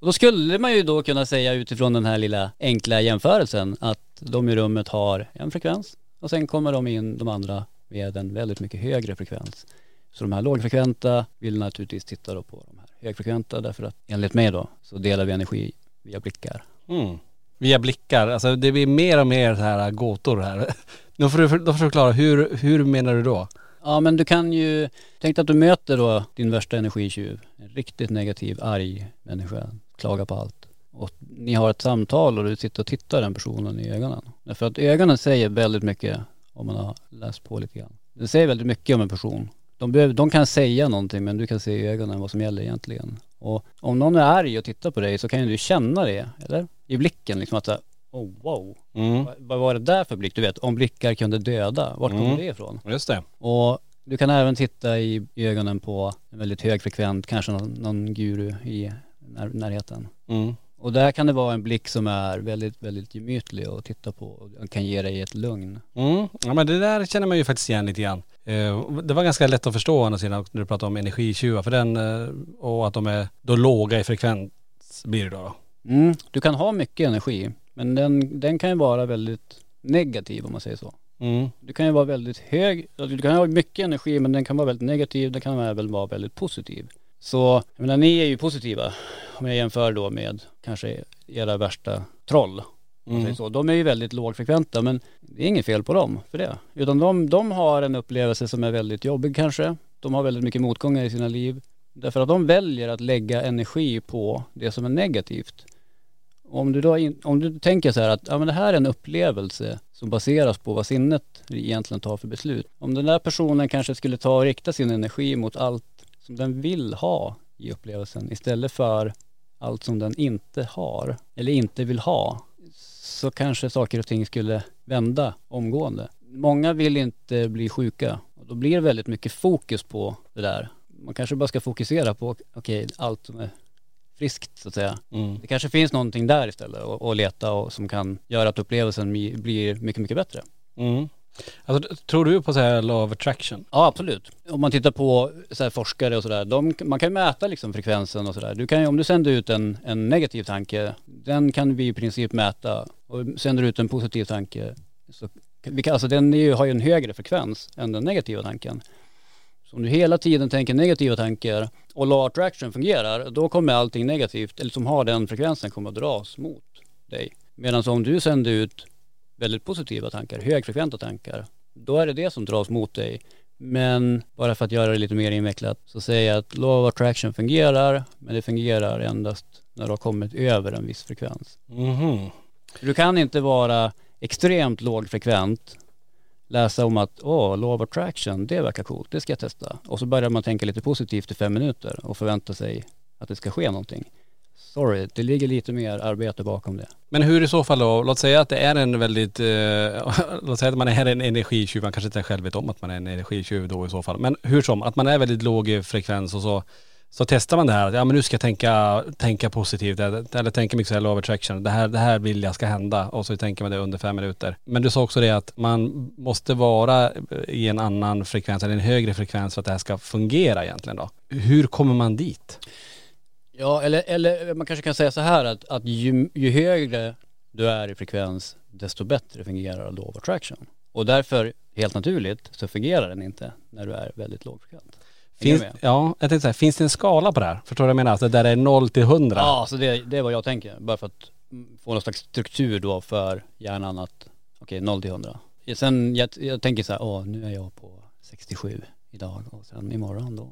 Och då skulle man ju då kunna säga utifrån den här lilla enkla jämförelsen att de i rummet har en frekvens och sen kommer de in, de andra, med en väldigt mycket högre frekvens. Så de här lågfrekventa vill naturligtvis titta då på de här högfrekventa, därför att enligt mig då så delar vi energi via blickar. Mm. Via blickar, alltså det blir mer och mer så här gåtor här. Då får du, då får du förklara, hur, hur menar du då? Ja, men du kan ju, tänk att du möter då din värsta energitjuv, en riktigt negativ, arg människa, klagar på allt. Och ni har ett samtal och du sitter och tittar den personen i ögonen. Därför att ögonen säger väldigt mycket, om man har läst på lite grann. Det säger väldigt mycket om en person. De, behöver, de kan säga någonting, men du kan se i ögonen vad som gäller egentligen. Och om någon är arg och tittar på dig så kan du känna det, eller? I blicken liksom att så här, oh wow, mm. vad, vad var det där för blick? Du vet, om blickar kunde döda, vart kommer mm. det ifrån? Just det. Och du kan även titta i ögonen på en väldigt högfrekvent, kanske någon, någon guru i när, närheten. Mm. Och där kan det vara en blick som är väldigt, väldigt gemytlig att titta på och kan ge dig ett lugn. Mm. Ja, men det där känner man ju faktiskt igen lite grann. Det var ganska lätt att förstå å andra sidan när du pratade om energitjuvar för den, och att de är då låga i frekvens blir det då. Mm. Du kan ha mycket energi, men den, den kan ju vara väldigt negativ om man säger så. Mm. Du kan ju vara väldigt hög, du kan ha mycket energi men den kan vara väldigt negativ, den kan även vara väldigt positiv. Så jag menar, ni är ju positiva om jag jämför då med kanske era värsta troll. Mm. Så. De är ju väldigt lågfrekventa men det är inget fel på dem för det. Utan de, de har en upplevelse som är väldigt jobbig kanske. De har väldigt mycket motgångar i sina liv. Därför att de väljer att lägga energi på det som är negativt. Om du, då in, om du tänker så här att ja, men det här är en upplevelse som baseras på vad sinnet egentligen tar för beslut. Om den där personen kanske skulle ta och rikta sin energi mot allt som den vill ha i upplevelsen istället för allt som den inte har eller inte vill ha, så kanske saker och ting skulle vända omgående. Många vill inte bli sjuka och då blir det väldigt mycket fokus på det där. Man kanske bara ska fokusera på okej, allt som är friskt så att säga. Mm. Det kanske finns någonting där istället att leta och som kan göra att upplevelsen blir mycket, mycket bättre. Mm. Alltså, tror du på så här law of attraction? Ja, absolut. Om man tittar på så här forskare och sådär, man kan mäta liksom frekvensen och sådär. Du kan ju, om du sänder ut en, en negativ tanke, den kan vi i princip mäta. Och sänder du ut en positiv tanke, så, alltså den är ju, har ju en högre frekvens än den negativa tanken. Så om du hela tiden tänker negativa tankar och law of attraction fungerar, då kommer allting negativt, eller som har den frekvensen, kommer att dras mot dig. Medan om du sänder ut väldigt positiva tankar, högfrekventa tankar, då är det det som dras mot dig. Men bara för att göra det lite mer invecklat så säger jag att law of attraction fungerar, men det fungerar endast när du har kommit över en viss frekvens. Mm-hmm. Du kan inte vara extremt lågfrekvent, läsa om att åh, law of attraction, det verkar coolt, det ska jag testa. Och så börjar man tänka lite positivt i fem minuter och förvänta sig att det ska ske någonting. Sorry, det ligger lite mer arbete bakom det. Men hur i så fall då? Låt säga att det är en väldigt... Eh, låt säga att man är en energitjuv. Man kanske inte själv vet om att man är en energitjuv då i så fall. Men hur som, att man är väldigt låg i frekvens och så, så testar man det här. Ja, men nu ska jag tänka, tänka positivt. Eller tänka mycket så här law of attraction. Det här, det här vill jag ska hända. Och så tänker man det under fem minuter. Men du sa också det att man måste vara i en annan frekvens eller en högre frekvens för att det här ska fungera egentligen då. Hur kommer man dit? Ja, eller, eller man kanske kan säga så här att, att ju, ju högre du är i frekvens, desto bättre fungerar law of attraction. Och därför, helt naturligt, så fungerar den inte när du är väldigt lågfrekvent. Finns, ja, jag tänkte så här, finns det en skala på det här? Förstår du vad jag menar? Alltså där är noll till hundra. Ja, så det, det är vad jag tänker. Bara för att få någon slags struktur då för hjärnan att, okej, okay, noll till hundra. Sen jag, jag tänker så här, åh, nu är jag på sextiosju idag och sen imorgon då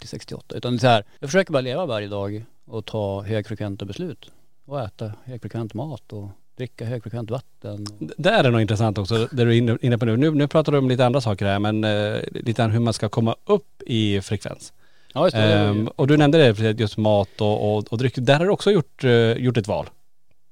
till sextioåtta. Utan det är så här, jag försöker bara leva varje dag och ta högfrekventa beslut och äta högfrekvent mat och dricka högfrekvent vatten. Det är nog intressant också, det du är inne på nu. nu. Nu pratar du om lite andra saker här, men eh, lite om hur man ska komma upp i frekvens. Ja, just det, ehm, det och du nämnde det, just mat och, och, och dryck. Där har du också gjort, eh, gjort ett val.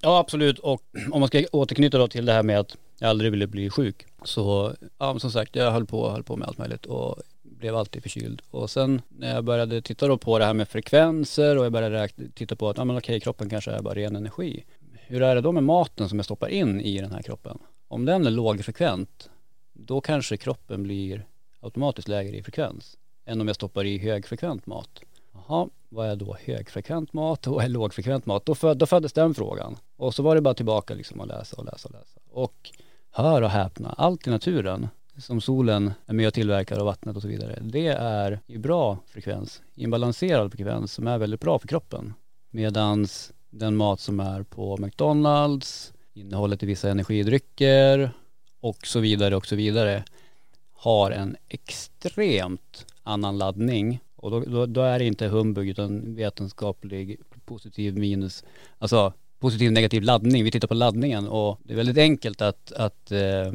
Ja, absolut. Och om man ska återknyta då till det här med att jag aldrig ville bli sjuk. Så ja, som sagt, jag höll på, höll på med allt möjligt och blev alltid förkyld. Och sen när jag började titta då på det här med frekvenser och jag började räkna, titta på att ja, men okej, kroppen kanske är bara ren energi. Hur är det då med maten som jag stoppar in i den här kroppen? Om den är lågfrekvent, då kanske kroppen blir automatiskt lägre i frekvens än om jag stoppar i högfrekvent mat. Jaha, vad är då högfrekvent mat och vad är lågfrekvent mat? Då, föd, då föddes den frågan. Och så var det bara tillbaka liksom att läsa och läsa och läsa. Och hör och häpna, allt i naturen som solen är med och tillverkar och vattnet och så vidare, det är i bra frekvens, i en balanserad frekvens som är väldigt bra för kroppen. Medans den mat som är på McDonald's, innehållet i vissa energidrycker och så vidare och så vidare har en extremt annan laddning. Och då, då, då är det inte humbug utan vetenskaplig positiv minus, alltså positiv negativ laddning. Vi tittar på laddningen och det är väldigt enkelt att, att eh,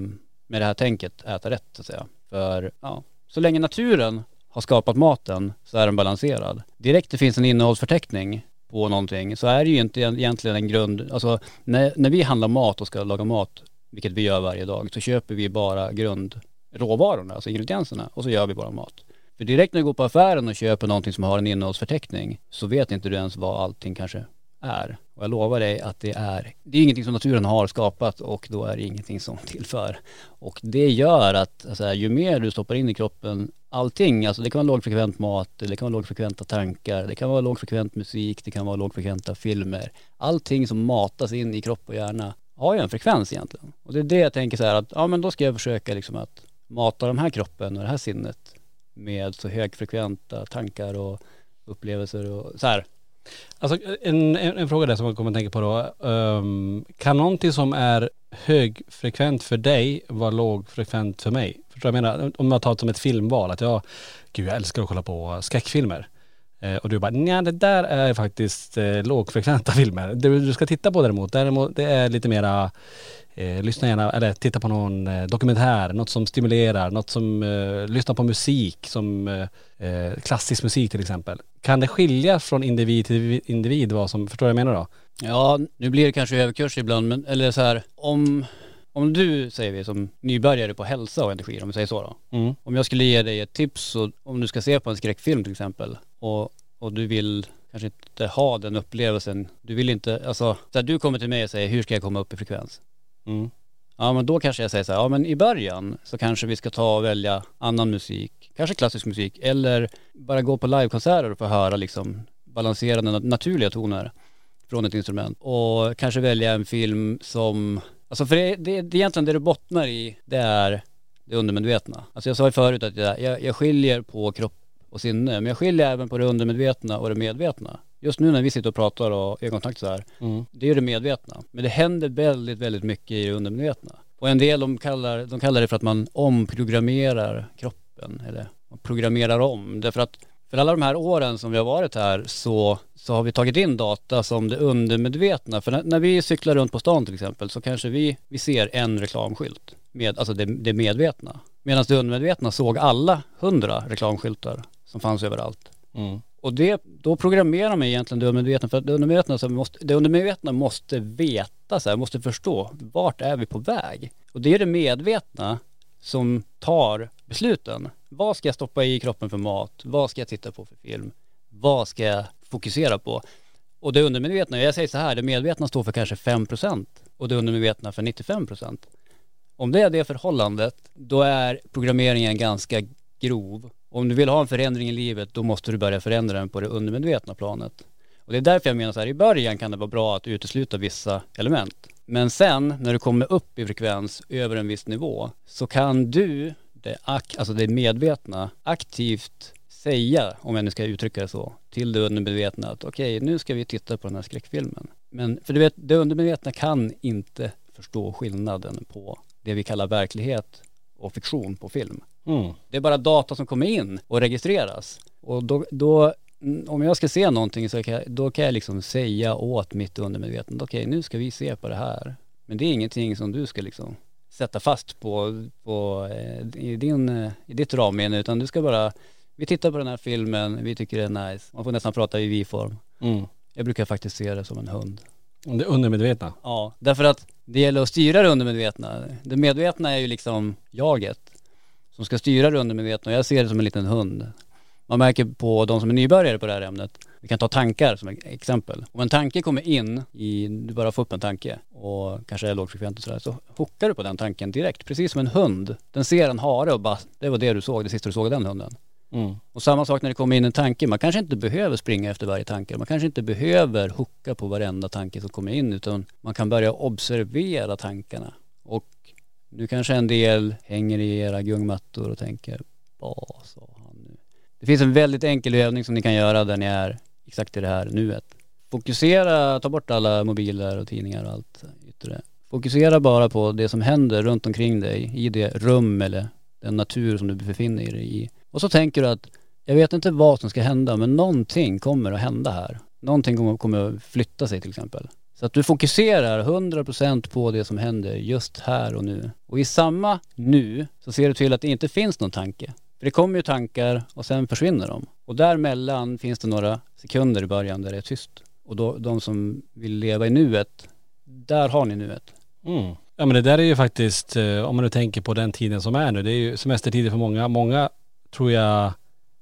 med det här tänket äta rätt så att säga. För ja, så länge naturen har skapat maten så är den balanserad. Direkt det finns en innehållsförteckning på någonting så är det ju inte egentligen en grund. Alltså när, när vi handlar mat och ska laga mat, vilket vi gör varje dag, så köper vi bara grundråvarorna, alltså ingredienserna, och så gör vi bara mat. För direkt när du går på affären och köper någonting som har en innehållsförteckning så vet inte du ens vad allting kanske är. Och jag lovar dig att det är, det är ingenting som naturen har skapat, och då är det ingenting som tillför. Och det gör att alltså, ju mer du stoppar in i kroppen allting, alltså det kan vara lågfrekvent mat, det kan vara lågfrekventa tankar, det kan vara lågfrekvent musik, det kan vara lågfrekventa filmer. Allting som matas in i kropp och hjärna har ju en frekvens egentligen. Och det är det jag tänker så här att, ja men då ska jag försöka liksom att mata den här kroppen och det här sinnet med så högfrekventa tankar och upplevelser och så här. Alltså en, en, en fråga där som jag kommer att tänka på då. Um, kan någonting som är högfrekvent för dig vara lågfrekvent för mig? Förstår jag menar? Om jag tar det som ett filmval, att jag, gud jag älskar att kolla på skräckfilmer. Eh, och du bara, nej det där är faktiskt eh, lågfrekventa filmer. Du, du ska titta på däremot. Däremot det är lite mera, eh, lyssna gärna, eller titta på någon eh, dokumentär, något som stimulerar, något som, eh, lyssna på musik, som eh, klassisk musik till exempel. Kan det skilja från individ till individ vad som, förstår jag menar då? Ja, nu blir det kanske överkurs ibland, men eller så här, om, om du, säger vi, som nybörjare på hälsa och energi, om vi säger så då. Mm. Om jag skulle ge dig ett tips, och om du ska se på en skräckfilm till exempel, och, och du vill kanske inte ha den upplevelsen, du vill inte, alltså, så här, du kommer till mig och säger, hur ska jag komma upp i frekvens? Mm. Ja, men då kanske jag säger så här, ja men i början så kanske vi ska ta och välja annan musik, kanske klassisk musik, eller bara gå på livekonserter och få höra liksom balanserande naturliga toner från ett instrument, och kanske välja en film som, alltså för det, det, det egentligen det du bottnar i, det är det undermedvetna. Alltså jag sa ju förut att jag, jag, jag skiljer på kropp och sinne, men jag skiljer även på det undermedvetna och det medvetna. Just nu när vi sitter och pratar och ögonkontakt så här, mm. det är ju det medvetna. Men det händer väldigt, väldigt mycket i det undermedvetna. Och en del de kallar, de kallar det för att man omprogrammerar kroppen, eller man programmerar om. Därför att för alla de här åren som vi har varit här så, så har vi tagit in data som det undermedvetna. För när, när vi cyklar runt på stan till exempel så kanske vi, vi ser en reklamskylt, med, alltså det, det medvetna. Medan det undermedvetna såg alla hundra reklamskyltar som fanns överallt. Mm. Och det, då programmerar man egentligen det undermedvetna, för att det undermedvetna, så måste, det undermedvetna måste veta, så här, måste förstå vart är vi på väg. Och det är det medvetna som tar besluten. Vad ska jag stoppa i kroppen för mat? Vad ska jag titta på för film? Vad ska jag fokusera på? Och det undermedvetna, jag säger så här, det medvetna står för kanske fem procent och det undermedvetna för nittiofem procent. Om det är det förhållandet, då är programmeringen ganska grov. Om du vill ha en förändring i livet, då måste du börja förändra den på det undermedvetna planet. Och det är därför jag menar så här, i början kan det vara bra att utesluta vissa element. Men sen, när du kommer upp i frekvens över en viss nivå, så kan du, det, alltså det medvetna, aktivt säga, om jag nu ska uttrycka det så, till det undermedvetna att okej, okay, nu ska vi titta på den här skräckfilmen. Men, för du vet, det undermedvetna kan inte förstå skillnaden på det vi kallar verklighet och fiktion på film. Mm. Det är bara data som kommer in och registreras. Och då, då om jag ska se någonting så kan, då kan jag liksom säga åt mitt undermedvetna, okej, nu ska vi se på det här. Men det är ingenting som du ska liksom sätta fast på, på i, din, i ditt ramminne, utan du ska bara, vi tittar på den här filmen, vi tycker det är nice. Man får nästan prata i vi-form. Mm. Jag brukar faktiskt se det som en hund. Det undermedvetna? Ja, därför att det gäller att styra det undermedvetna. Det medvetna är ju liksom jaget som ska styra det undermedvetna, och jag ser det som en liten hund. Man märker på de som är nybörjare på det här ämnet. Vi kan ta tankar som exempel. Om en tanke kommer in, i, du bara får upp en tanke och kanske är lågfrekvent och sådär, så hockar du på den tanken direkt. Precis som en hund. Den ser en hare och bara, det var det du såg, det sista du såg den hunden. Mm. Och samma sak när det kommer in en tanke. Man kanske inte behöver springa efter varje tanke. Man kanske inte behöver hocka på varenda tanke som kommer in, utan man kan börja observera tankarna. Och nu kanske en del hänger i era gungmattor och tänker, vad sa han nu? Det finns en väldigt enkel övning som ni kan göra där ni är exakt i det här nuet. Fokusera, ta bort alla mobiler och tidningar och allt yttre. Fokusera bara på det som händer runt omkring dig, i det rum eller den natur som du befinner dig i. Och så tänker du att, jag vet inte vad som ska hända, men någonting kommer att hända här. Någonting kommer att flytta sig till exempel. Så att du fokuserar hundra procent på det som händer just här och nu. Och i samma nu så ser du till att det inte finns någon tanke. För det kommer ju tankar och sen försvinner de. Och däremellan finns det några sekunder i början där det är tyst. Och då, de som vill leva i nuet, där har ni nuet. Mm. Ja men det där är ju faktiskt, om man nu tänker på den tiden som är nu, det är ju semestertider för många. Många tror jag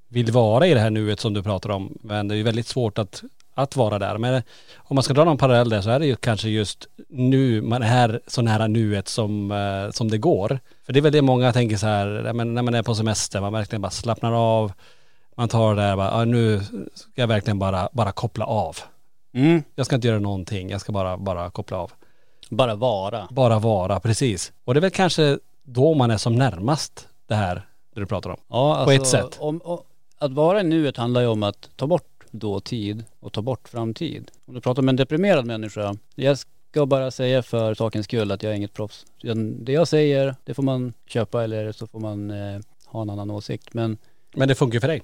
vill vara i det här nuet som du pratar om. Men det är ju väldigt svårt att att vara där. Men om man ska dra någon parallell där så är det ju kanske just nu, man är så nära nuet som, som det går. För det är väl det många tänker så här, när man är på semester, man verkligen bara slappnar av. Man tar det där bara, ja, nu ska jag verkligen bara, bara koppla av. Mm. Jag ska inte göra någonting, jag ska bara, bara koppla av. Bara vara. Bara vara, precis. Och det är väl kanske då man är som närmast det här du pratar om. Ja, alltså, på ett sätt. Om, om, att vara i nuet handlar ju om att ta bort dåtid och ta bort framtid. Om du pratar om en deprimerad människa, jag ska bara säga för sakens skull att jag är inget proffs. Det jag säger, det får man köpa eller så får man eh, ha en annan åsikt. Men, men det funkar för dig?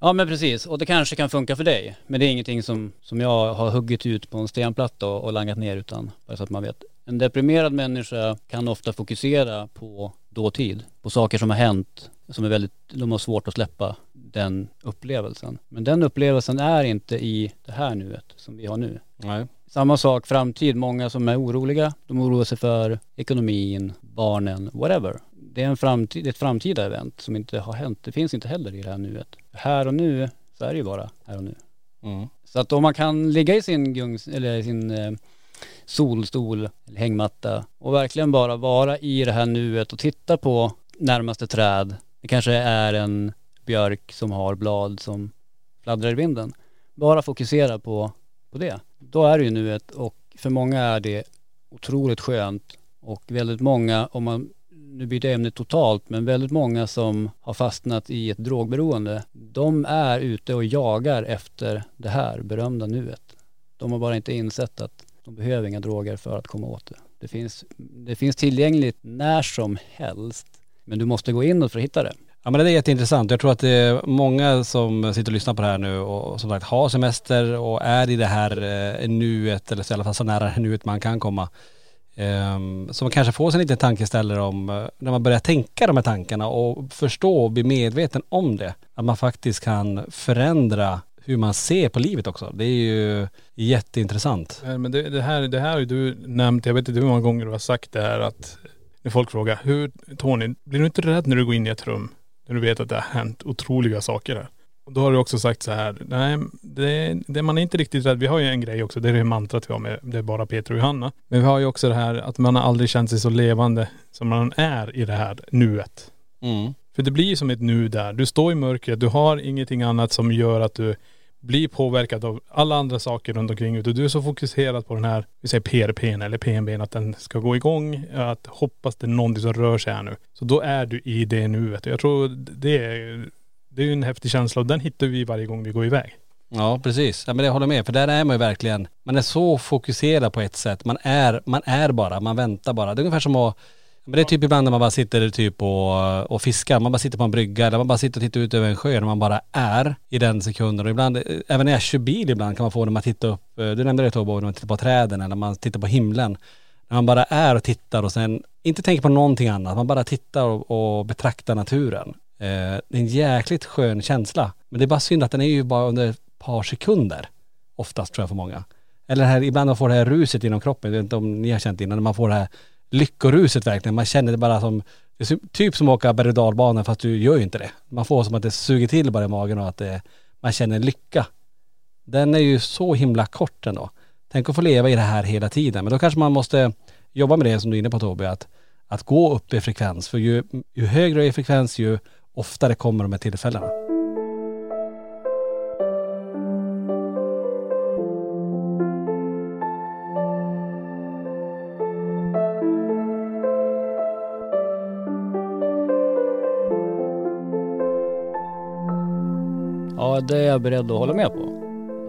Ja, men precis. Och det kanske kan funka för dig. Men det är ingenting som, som jag har huggit ut på en stenplatta och, och langat ner, utan bara så att man vet. En deprimerad människa kan ofta fokusera på dåtid. På saker som har hänt, som är väldigt, de har svårt att släppa den upplevelsen. Men den upplevelsen är inte i det här nuet som vi har nu. Nej. Samma sak framtid. Många som är oroliga, de oroar sig för ekonomin, barnen, whatever. Det är en framtid, ett framtida event som inte har hänt. Det finns inte heller i det här nuet. Här och nu så är det ju bara här och nu. Mm. Så att om man kan ligga i sin, gungs, eller sin eh, solstol eller hängmatta och verkligen bara vara i det här nuet och titta på närmaste träd. Det kanske är en björk som har blad som fladdrar i vinden. Bara fokusera på, på det. Då är det ju nuet, och för många är det otroligt skönt, och väldigt många, om man nu byter ämnet totalt, men väldigt många som har fastnat i ett drogberoende, de är ute och jagar efter det här berömda nuet. De har bara inte insett att de behöver inga droger för att komma åt det. Det finns, det finns tillgängligt när som helst, men du måste gå in och för att hitta det. Ja, men det är jätteintressant. Jag tror att det är många som sitter och lyssnar på det här nu och som sagt har semester och är i det här nuet, eller i alla fall så nära nuet man kan komma. Um, så man kanske får sig en liten tankeställare om uh, när man börjar tänka de här tankarna och förstå och bli medveten om det, att man faktiskt kan förändra hur man ser på livet också. Det är ju jätteintressant. Men det, det, här, det här har ju du nämnt, jag vet inte hur många gånger du har sagt det här, att när folk frågar, hur, Tony, blir du inte rädd när du går in i ett rum när du vet att det har hänt otroliga saker här? Och då har du också sagt så här, nej, det, det man är inte riktigt rädd. Vi har ju en grej också, det är det mantrat vi har med, det är bara Peter och Johanna. Men vi har ju också det här att man har aldrig känt sig så levande som man är i det här nuet. Mm. För det blir ju som ett nu där. Du står i mörkret, du har ingenting annat som gör att du blir påverkad av alla andra saker runt omkring. Och du är så fokuserad på den här, vi säger P R P eller P M B, att den ska gå igång, att hoppas det är någonting som rör sig här nu. Så då är du i det nuet. Jag tror det är... Det är ju en häftig känsla, och den hittar vi varje gång vi går iväg. Ja, precis. Ja, men jag håller med. För där är man ju verkligen, man är så fokuserad på ett sätt. Man är, man är bara, man väntar bara. Det är ungefär som att, men det är typ ibland när man bara sitter typ och, och fiskar. Man bara sitter på en brygga, eller man bara sitter och tittar ut över en sjö. När man bara är i den sekunden. Och ibland, även när jag kör bil ibland kan man få när man tittar upp, du nämnde det Tobo, när man tittar på träden eller man tittar på himlen. När man bara är och tittar och sen inte tänker på någonting annat. Man bara tittar och, och betraktar naturen. Det är en jäkligt skön känsla. Men det är bara synd att den är ju bara under ett par sekunder. Oftast tror jag för många. Eller här, ibland man får det här ruset inom kroppen. Jag vet inte om ni har känt innan. Man får det här lyckoruset verkligen. Man känner det bara som, det är typ som att åka berg- och dalbanan, fast du gör ju inte det. Man får som att det suger till bara i magen och att det, man känner lycka. Den är ju så himla kort ändå. Tänk att få leva i det här hela tiden. Men då kanske man måste jobba med det som du är inne på Toby. Att, att gå upp i frekvens. För ju, ju högre i frekvens ju oftare kommer de här tillfällena. Ja, det är jag beredd att hålla med på.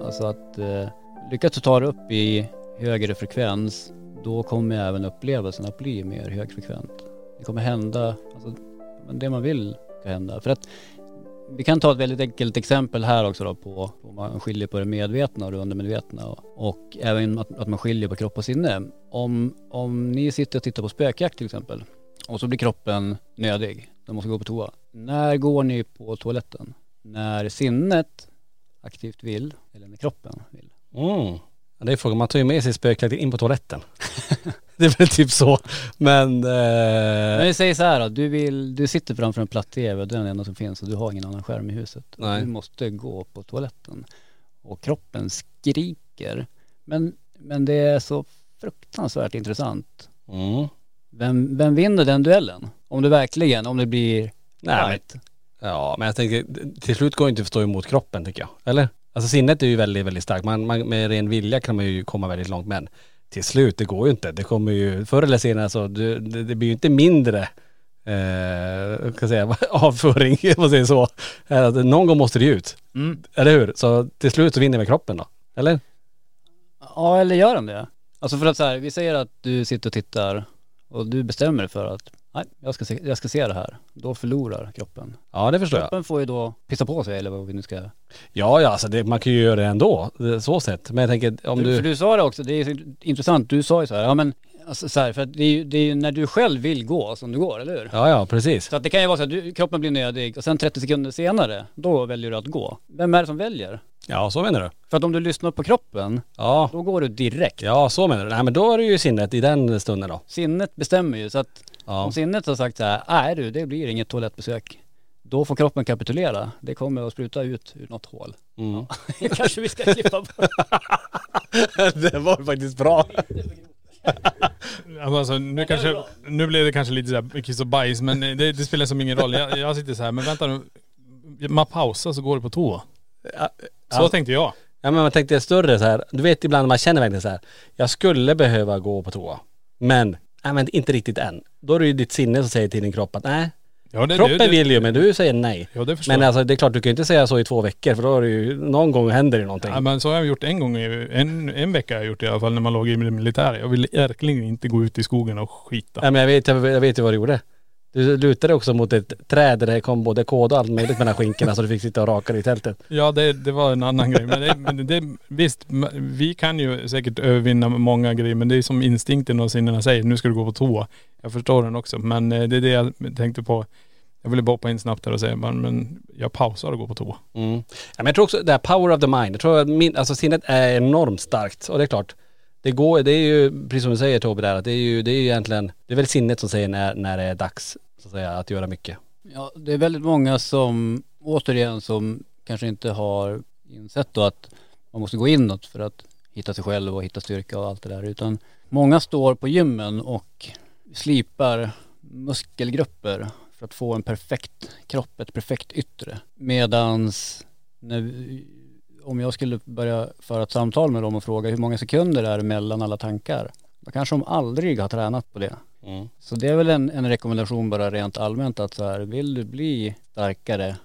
Alltså att eh, lyckas du ta dig upp i högre frekvens, då kommer även upplevelsen att bli mer högfrekvent. Det kommer hända, alltså, det man vill hända. För att vi kan ta ett väldigt enkelt exempel här också då, på om man skiljer på det medvetna och det undermedvetna, och, och även att, att man skiljer på kropp och sinne. Om, om ni sitter och tittar på spökjakt till exempel, och så blir kroppen nödig, de måste gå på toa. När går ni på toaletten? När sinnet aktivt vill, eller när kroppen vill? Mm. Det är frågan, man tar ju med sig spökjakt in på toaletten. Det är väl typ så. Men, eh... Men vi säger så här då. Du, vill, du sitter framför en platt tv, den enda som finns, och du har ingen annan skärm i huset. Du måste gå på toaletten. och kroppen skriker. Men, men det är så fruktansvärt intressant. Mm. Vem, vem vinner den duellen? Om det verkligen, om det blir... Nej, men, ja, men jag tänker, till slut går det inte att förstå emot kroppen, tycker jag. Eller? Alltså sinnet är ju väldigt, väldigt starkt. Man, man, med ren vilja kan man ju komma väldigt långt, men till slut, det går ju inte. Det kommer ju, förr eller senare så, det, det blir ju inte mindre... Eh, ska säga, avföring, vad säger så. Någon gång måste det ut. Mm. Eller hur? Så till slut så vinner med kroppen då. Eller? Ja, eller gör de det? Alltså för att så här, vi säger att du sitter och tittar och du bestämmer dig för att nej, jag ska, se, jag ska se det här. Då förlorar kroppen. Ja, det förstår jag. Kroppen får ju då pissa på sig eller vad vi nu ska... Ja, ja alltså det, man kan ju göra det ändå. Så sett. Men jag tänker om du... du... För du sa det också, det är intressant. Du sa ju så här, ja men... Alltså så här, för att det är ju det är när du själv vill gå som du går, eller hur? Ja, ja, precis. Så att det kan ju vara så att du, kroppen blir nödig och sen trettio sekunder senare, då väljer du att gå. Vem är det som väljer? Ja, så menar du. För att om du lyssnar på kroppen, ja. Då går du direkt. Ja, så menar du. Nej, men då är det ju sinnet i den stunden då. Sinnet bestämmer ju. Så att ja. Om sinnet har sagt så här, nej du, det blir inget toalettbesök. Då får kroppen kapitulera. Det kommer att spruta ut ur något hål. Mm. Ja. Kanske vi ska klippa på. Det var faktiskt bra. Alltså, nu, kanske, nu blev det kanske lite såhär kiss och bajs, men det, det spelar som ingen roll. Jag, jag sitter så här, men vänta nu, man pausar så går det på toa. Ja, så ja. Tänkte jag. Ja, men man tänkte större så här. Du vet ibland man känner verkligen så här. Jag skulle behöva gå på toa, men, nej, men inte riktigt än. Då är det ju ditt sinne som säger till din kropp att nej. Ja, det, kroppen det, det, vill ju, men du säger nej. Ja, det men alltså, det är klart, du kan ju inte säga så i två veckor, för då är det ju, någon gång händer det någonting. Ja, men så har jag gjort en gång, en, en vecka har jag gjort det, i alla fall när man låg i militär. Jag ville verkligen inte gå ut i skogen och skita. Ja, men jag vet, jag, jag vet ju vad du gjorde. Du lutade också mot ett träd där det kom både kod och allt möjligt mellan skinkorna, så du fick sitta och raka i tältet. Ja, det, det var en annan grej. Men det, men det, visst, vi kan ju säkert övervinna många grejer, men det är som instinkten och sinnena säger, nu ska du gå på toa. Jag förstår den också, men det är det jag tänkte på. Jag ville bara hoppa in snabbt där och säga, men, men jag pausar och går på toa. Mm. Ja, men jag tror också, det här power of the mind, jag tror att min, alltså, sinnet är enormt starkt, och det är klart. Det går, det är ju, precis som du säger Toby där, att det är ju, det är ju egentligen, det är väl sinnet som säger när, när det är dags så att, säga, att göra mycket. Ja, det är väldigt många som, återigen, som kanske inte har insett då att man måste gå inåt för att hitta sig själv och hitta styrka och allt det där. Utan många står på gymmen och slipar muskelgrupper för att få en perfekt kropp, ett perfekt yttre. Medans när vi, om jag skulle börja föra ett samtal med dem och fråga hur många sekunder är det mellan alla tankar, då kanske de aldrig har tränat på det. Mm. Så det är väl en, en rekommendation bara rent allmänt att så här, vill du bli starkare,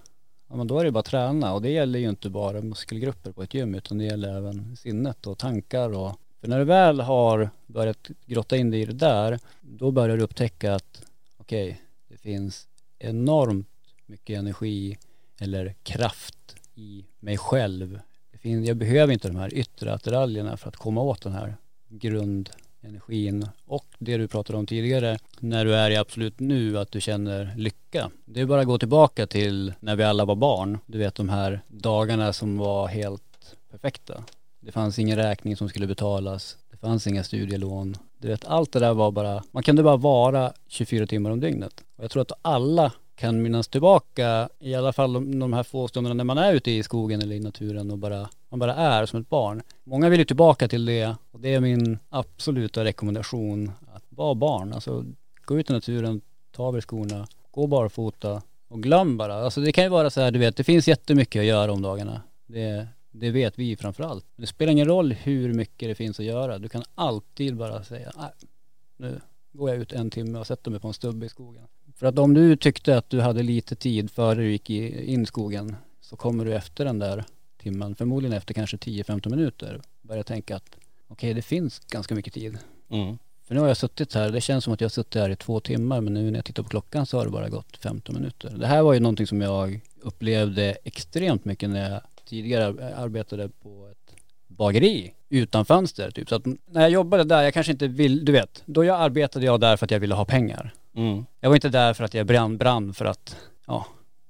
ja, men då är det bara att träna. Och det gäller ju inte bara muskelgrupper på ett gym, utan det gäller även sinnet och tankar. Och, för när du väl har börjat grotta in dig i det där, då börjar du upptäcka att okej, okay, det finns enormt mycket energi eller kraft i mig själv. Jag behöver inte de här yttre attiraljerna för att komma åt den här grundenergin. Och det du pratade om tidigare, när du är i absolut nu, att du känner lycka. Det är bara att gå tillbaka till när vi alla var barn. Du vet, de här dagarna som var helt perfekta. Det fanns ingen räkning som skulle betalas. Det fanns inga studielån. Du vet, allt det där var bara... Man kunde bara vara tjugofyra timmar om dygnet. Och jag tror att alla... kan minnas tillbaka, i alla fall de, de här få stunderna när man är ute i skogen eller i naturen och bara, man bara är som ett barn. Många vill ju tillbaka till det, och det är min absoluta rekommendation, att vara barn. Alltså gå ut i naturen, ta av er skorna, gå barfota och glöm bara. Alltså det kan ju vara så här, du vet, det finns jättemycket att göra om dagarna. Det, det vet vi framförallt. Det spelar ingen roll hur mycket det finns att göra. Du kan alltid bara säga, nej, nu går jag ut en timme och sätter mig på en stubbe i skogen. För att om du tyckte att du hade lite tid före du gick in i skogen, så kommer du efter den där timmen, förmodligen efter kanske tio till femton minuter, börja tänka att okej, det finns ganska mycket tid. Mm. För nu har jag suttit här, det känns som att jag har suttit här i två timmar, men nu när jag tittar på klockan så har det bara gått femton minuter. Det här var ju någonting som jag upplevde extremt mycket när jag tidigare arbetade på ett bageri utan fönster. Typ. Så att när jag jobbade där, jag kanske inte vill, du vet, då jag arbetade jag där för att jag ville ha pengar. Mm. Jag var inte där för att jag brann, brann för att ja,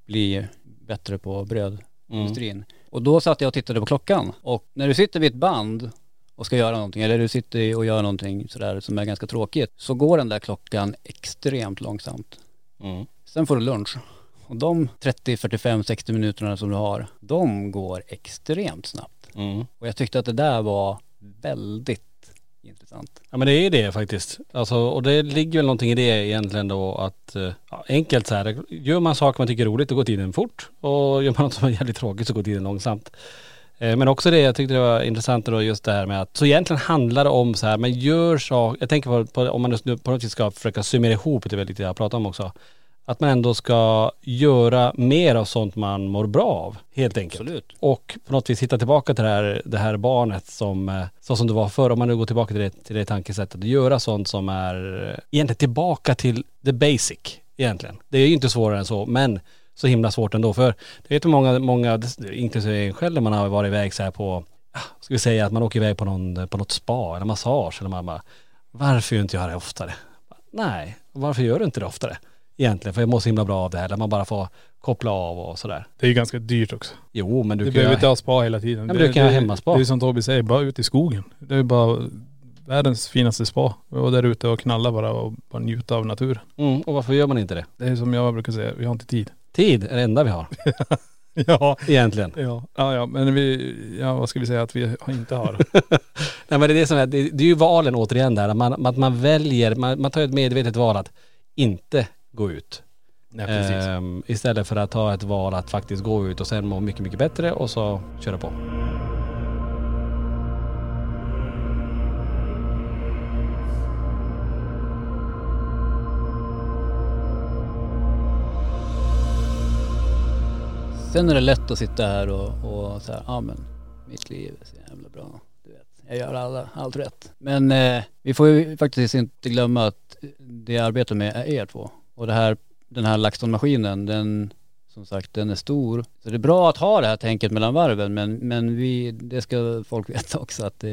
bli bättre på brödindustrin. Mm. Och då satt jag och tittade på klockan. Och när du sitter vid ett band och ska göra någonting, eller du sitter och gör någonting sådär som är ganska tråkigt, så går den där klockan extremt långsamt. Mm. Sen får du lunch. Och de trettio, fyrtiofem, sextio minuterna som du har, de går extremt snabbt. Mm. Och jag tyckte att det där var väldigt intressant. Ja, men det är det faktiskt. Alltså, och det ligger väl någonting i det egentligen då, att ja, enkelt så här, gör man saker man tycker är roligt, då går tiden fort. Och gör man något som är jävligt tråkigt, så går tiden långsamt. Men också det, jag tyckte det var intressant då, just det här med att, så egentligen handlar det om så här, men gör saker, jag tänker på, på om man nu på något sätt ska försöka summera ihop det väldigt, jag pratar om också, att man ändå ska göra mer av sånt man mår bra av, helt enkelt. Absolut. Och på något vis hitta tillbaka till det här, det här barnet som, så som det var förr, om man nu går tillbaka till det, till det tankesättet, att göra sånt som är egentligen tillbaka till the basic, egentligen. Det är ju inte svårare än så, men så himla svårt ändå, för det vet ju många, många inklusive en själv, man har varit iväg så här på, ska vi säga att man åker iväg på, någon, på något spa eller massage, eller man bara, varför gör inte jag det oftare? Nej, varför gör du inte det oftare? Egentligen, för jag mår så himla bra av det här, där man bara får koppla av och sådär. Det är ju ganska dyrt också. Jo, men du, du kan behöver inte ha spa hela tiden. Nej, men du kan ha hemmaspa. Det är som Toby säger, bara ut i skogen. Det är bara världens finaste spa. Och där ute och knalla bara och bara njuta av naturen. Mm, och varför gör man inte det? Det är som jag brukar säga, vi har inte tid. Tid är det enda vi har. Ja. Egentligen. Ja, ja, ja, men vi, ja, vad ska vi säga att vi inte har? Nej, men det är det som är, det, det är ju valen återigen där. Att man, att man väljer, man, man tar ett medvetet val att inte gå ut. Nej, precis. Ehm, istället för att ta ett val att faktiskt gå ut och sen må mycket, mycket bättre och så köra på. Sen är det lätt att sitta här och, och så här, ja ah, men mitt liv är så jävla bra, du vet. Jag gör alla, allt rätt. Men eh, vi får ju faktiskt inte glömma att det jag arbetar med är er två. Och det här, den här Laxton-maskinen, den, som sagt, den är stor. Så det är bra att ha det här tänket mellan varven, men, men vi, det ska folk veta också att eh,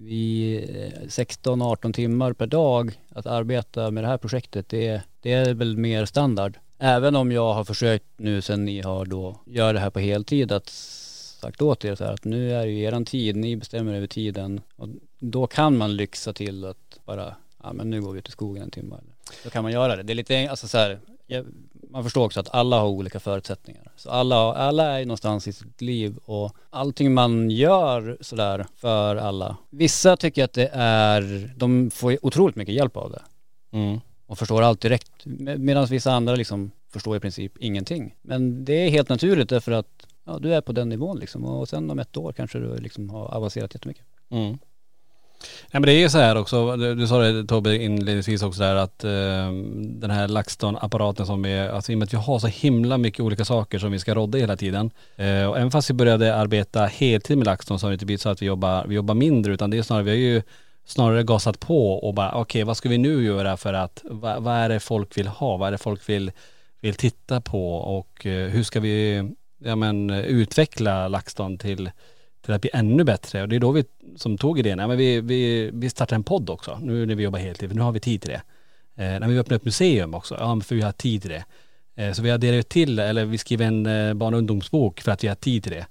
vi sexton arton timmar per dag att arbeta med det här projektet, det, det är väl mer standard. Även om jag har försökt nu sen ni har då gör det här på heltid att sagt åt er så här att nu är det ju eran tid, ni bestämmer över tiden, och då kan man lyxa till att bara, ja men nu går vi ut i skogen en timme. Då kan man göra det. Det är lite, alltså så här, man förstår också att alla har olika förutsättningar. Så alla, alla är någonstans i sitt liv och allting man gör så där för alla. Vissa tycker att det är, de får otroligt mycket hjälp av det. Mm. Och förstår allt direkt, medan vissa andra liksom förstår i princip ingenting. Men det är helt naturligt därför att ja, du är på den nivån liksom, och sen om ett år kanske du liksom har avancerat jättemycket. Mm. Nej, men det är ju så här också, du, du sa det Tobbe inledningsvis också där, att eh, den här LaxTon-apparaten som är, alltså i och med att vi har så himla mycket olika saker som vi ska rodda hela tiden. Eh, och även fast vi började arbeta heltid med LaxTon så har det inte blivit så att vi jobbar, vi jobbar mindre, utan det är snarare, vi har ju snarare gasat på och bara okej, okay, vad ska vi nu göra för att, vad, vad är det folk vill ha, vad är det folk vill, vill titta på, och eh, hur ska vi ja, men, utveckla LaxTon till, till att bli ännu bättre. Och det är då vi som tog idén, ja, men vi, vi, vi startar en podd också, nu när vi jobbar heltid, för nu har vi tid till det. Eh, när vi öppnar ett museum också, ja för vi har tid till det. Eh, så vi adderar till, eller vi skriver en eh, barn- och ungdomsbok för att vi har tid till det.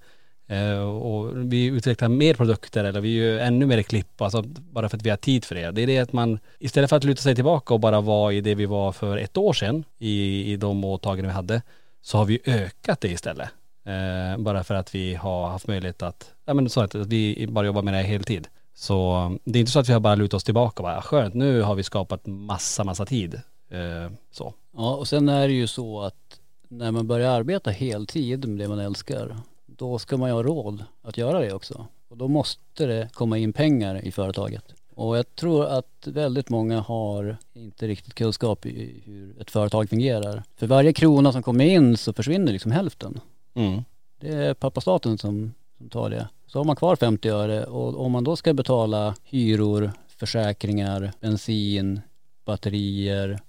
Och vi utvecklar mer produkter, eller vi gör ännu mer klipp, alltså bara för att vi har tid för det. Det är det att man, istället för att luta sig tillbaka och bara vara i det vi var för ett år sedan i, i de åtaganden vi hade, så har vi ökat det istället. Eh, bara för att vi har haft möjlighet att, ja men så att vi bara jobbar med det heltid. Så det är inte så att vi har bara lutat oss tillbaka och bara skönt, nu har vi skapat massa, massa tid. Eh, så. Ja, och sen är det ju så att när man börjar arbeta heltid med det man älskar, då ska man ju ha råd att göra det också. Och då måste det komma in pengar i företaget. Och jag tror att väldigt många har inte riktigt kunskap i hur ett företag fungerar. För varje krona som kommer in så försvinner liksom hälften. Mm. Det är pappa staten som, som tar det. Så har man kvar femtio öre, och om man då ska betala hyror, försäkringar, bensin, batterier,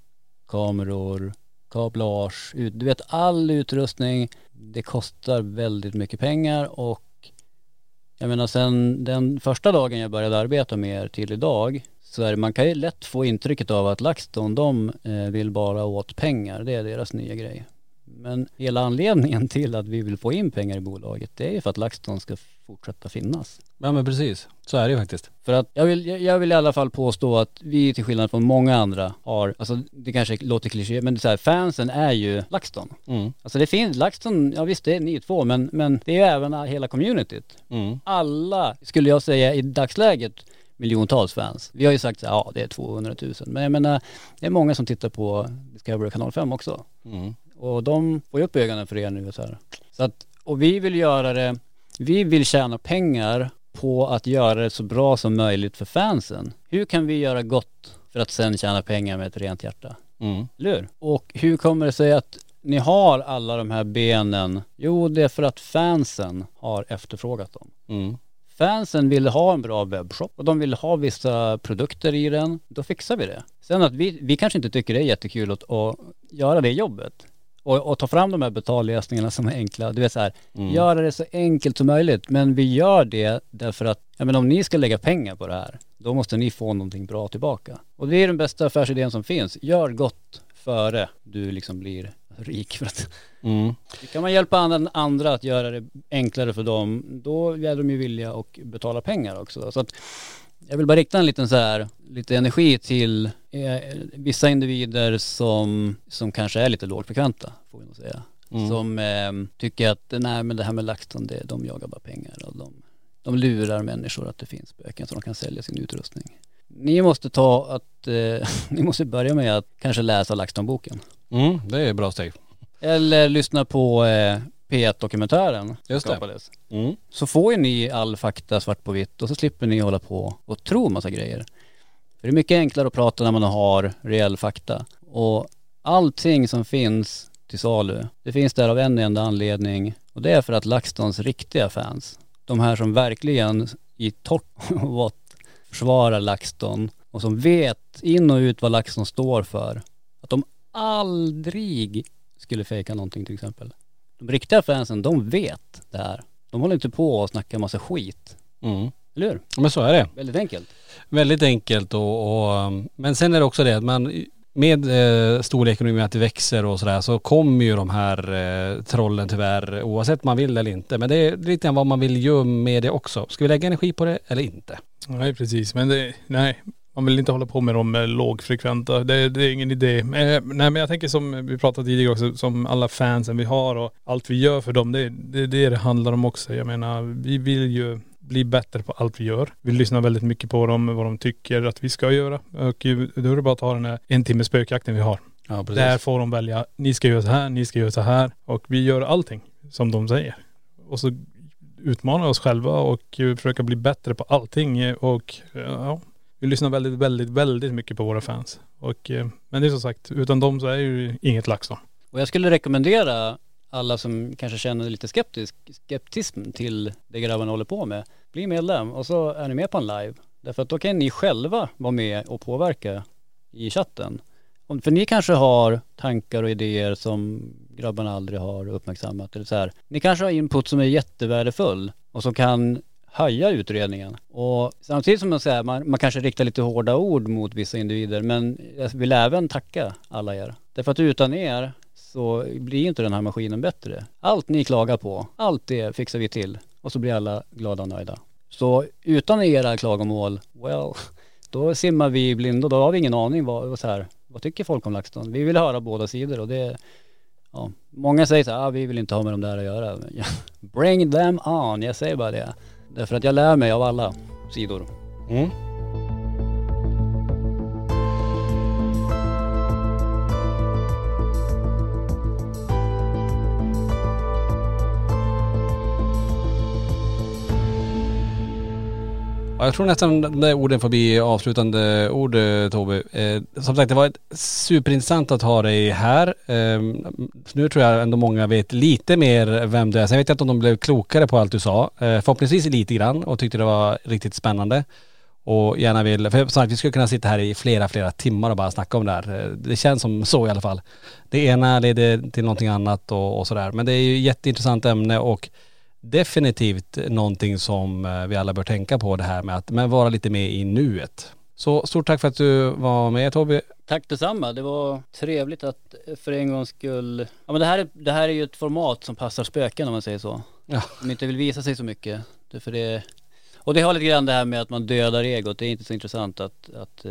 kameror, kablage, du vet all utrustning, det kostar väldigt mycket pengar. Och jag menar sen den första dagen jag började arbeta med er till idag, så är det, man kan ju lätt få intrycket av att LaxTon, de vill bara åt pengar, det är deras nya grej. Men hela anledningen till att vi vill få in pengar i bolaget, det är ju för att LaxTon ska fortsätta finnas. Ja men precis, så är det ju faktiskt. För att jag vill, jag vill i alla fall påstå att vi till skillnad från många andra har, alltså det kanske låter kliché, men det är så här, fansen är ju LaxTon. Mm. Alltså det finns, LaxTon, ja visst det är ni två, men, men det är ju även hela communityt. Mm. Alla, skulle jag säga i dagsläget, miljontals fans. Vi har ju sagt att ja, det är tvåhundratusen. Men jag menar, det är många som tittar på Discovery Kanal fem också. Mm. Och de får ju upp ögonen för er nu. Så här. Så att, och vi vill göra det, vi vill tjäna pengar på att göra det så bra som möjligt för fansen. Hur kan vi göra gott för att sen tjäna pengar med ett rent hjärta? Mm. Lur. Och hur kommer det sig att ni har alla de här benen? Jo, det är för att fansen har efterfrågat dem. Mm. Fansen vill ha en bra webbshop och de vill ha vissa produkter i den. Då fixar vi det. Sen att vi, vi kanske inte tycker det är jättekul att, att göra det jobbet. Och, och ta fram de här betallösningarna som är enkla. Du vet så här, mm. göra det så enkelt som möjligt. Men vi gör det därför att ja, men om ni ska lägga pengar på det här, då måste ni få någonting bra tillbaka. Och det är den bästa affärsidén som finns. Gör gott före du liksom blir rik. För att mm. kan man hjälpa andra att göra det enklare för dem, då är de ju villiga och betala pengar också. Så att jag vill bara rikta en liten så här, lite energi till eh, vissa individer som, som kanske är lite lågfrekventa, får jag nog säga. Mm. Som eh, tycker att nej, men det här med LaxTon, det, de jagar bara pengar. Och de, de lurar människor att det finns spöken så de kan sälja sin utrustning. Ni måste ta att eh, ni måste börja med att kanske läsa LaxTon-boken. Mm, det är ett bra steg. Eller lyssna på eh, P ett-dokumentären. Just det. Mm. Så får ju ni all fakta svart på vitt och så slipper ni hålla på och tro massa grejer. För det är mycket enklare att prata när man har reell fakta. Och allting som finns till salu, det finns där av en enda anledning. Och det är för att LaxTons riktiga fans, de här som verkligen i torrt och vått försvarar LaxTon och som vet in och ut vad LaxTon står för, att de aldrig skulle fejka någonting till exempel. De riktiga fansen, de vet det här. De håller inte på och snackar massa skit. Mm. Eller hur? Men så är det. Väldigt enkelt. Väldigt enkelt. Och, och, men sen är det också det att man med eh, storleken och med att det växer och sådär, så kommer ju de här eh, trollen tyvärr oavsett man vill eller inte. Men det är lite vad man vill göra med det också. Ska vi lägga energi på det eller inte? Nej, precis. Men det, nej. Man vill inte hålla på med de lågfrekventa. Det, det är ingen idé. Eh, nej men jag tänker som vi pratade tidigare också. Som alla fansen vi har och allt vi gör för dem. Det är det, det det handlar om också. Jag menar vi vill ju bli bättre på allt vi gör. Vi lyssnar väldigt mycket på dem. Vad de tycker att vi ska göra. Och då är det bara att ta den här en timme spökjakten vi har. Ja, där får de välja. Ni ska göra så här. Ni ska göra så här. Och vi gör allting som de säger. Och så utmanar oss själva. Och försöka bli bättre på allting. Och ja. Vi lyssnar väldigt, väldigt, väldigt mycket på våra fans. Och, men det är som sagt, utan dem så är ju inget LaxTon. Och jag skulle rekommendera alla som kanske känner lite skeptisk, skeptism till det grabbarna håller på med. Bli medlem och så är ni med på en live. Därför att då kan ni själva vara med och påverka i chatten. För ni kanske har tankar och idéer som grabbarna aldrig har uppmärksammat. Eller så här. Ni kanske har input som är jättevärdefull och som kan höja utredningen. Och samtidigt som man säger, man, man kanske riktar lite hårda ord mot vissa individer, men jag vill även tacka alla er. Därför att utan er så blir inte den här maskinen bättre. Allt ni klagar på, allt det fixar vi till och så blir alla glada och nöjda. Så utan era klagomål, well, då simmar vi i blind och då har vi ingen aning vad, så här, vad tycker folk om LaxTon? Vi vill höra båda sidor och det ja. Många säger så här, ah, vi vill inte ha med dem där att göra. Bring them on, jag säger bara det. Därför att jag lär mig av alla sidor. Mm. Jag tror nästan de där orden får bli avslutande ord, Toby. Eh, som sagt, det var ett superintressant att ha dig här. Eh, nu tror jag ändå många vet lite mer vem du är. Sen vet jag inte om de blev klokare på allt du sa. Eh, förhoppningsvis lite grann och tyckte det var riktigt spännande. Och gärna vill, för snart, vi skulle kunna sitta här i flera, flera timmar och bara snacka om det här. Det känns som så i alla fall. Det ena leder till någonting annat och, och sådär. Men det är ju ett jätteintressant ämne och definitivt någonting som vi alla bör tänka på det här med att men vara lite mer i nuet. Så stort tack för att du var med Toby Tack detsamma. Det var trevligt att för en gång skulle... Ja, men det här, är, det här är ju ett format som passar spöken, om man säger så. Ja. Om inte vill visa sig så mycket. Det för det... Och det har lite grann det här med att man dödar egot. Det är inte så intressant att, att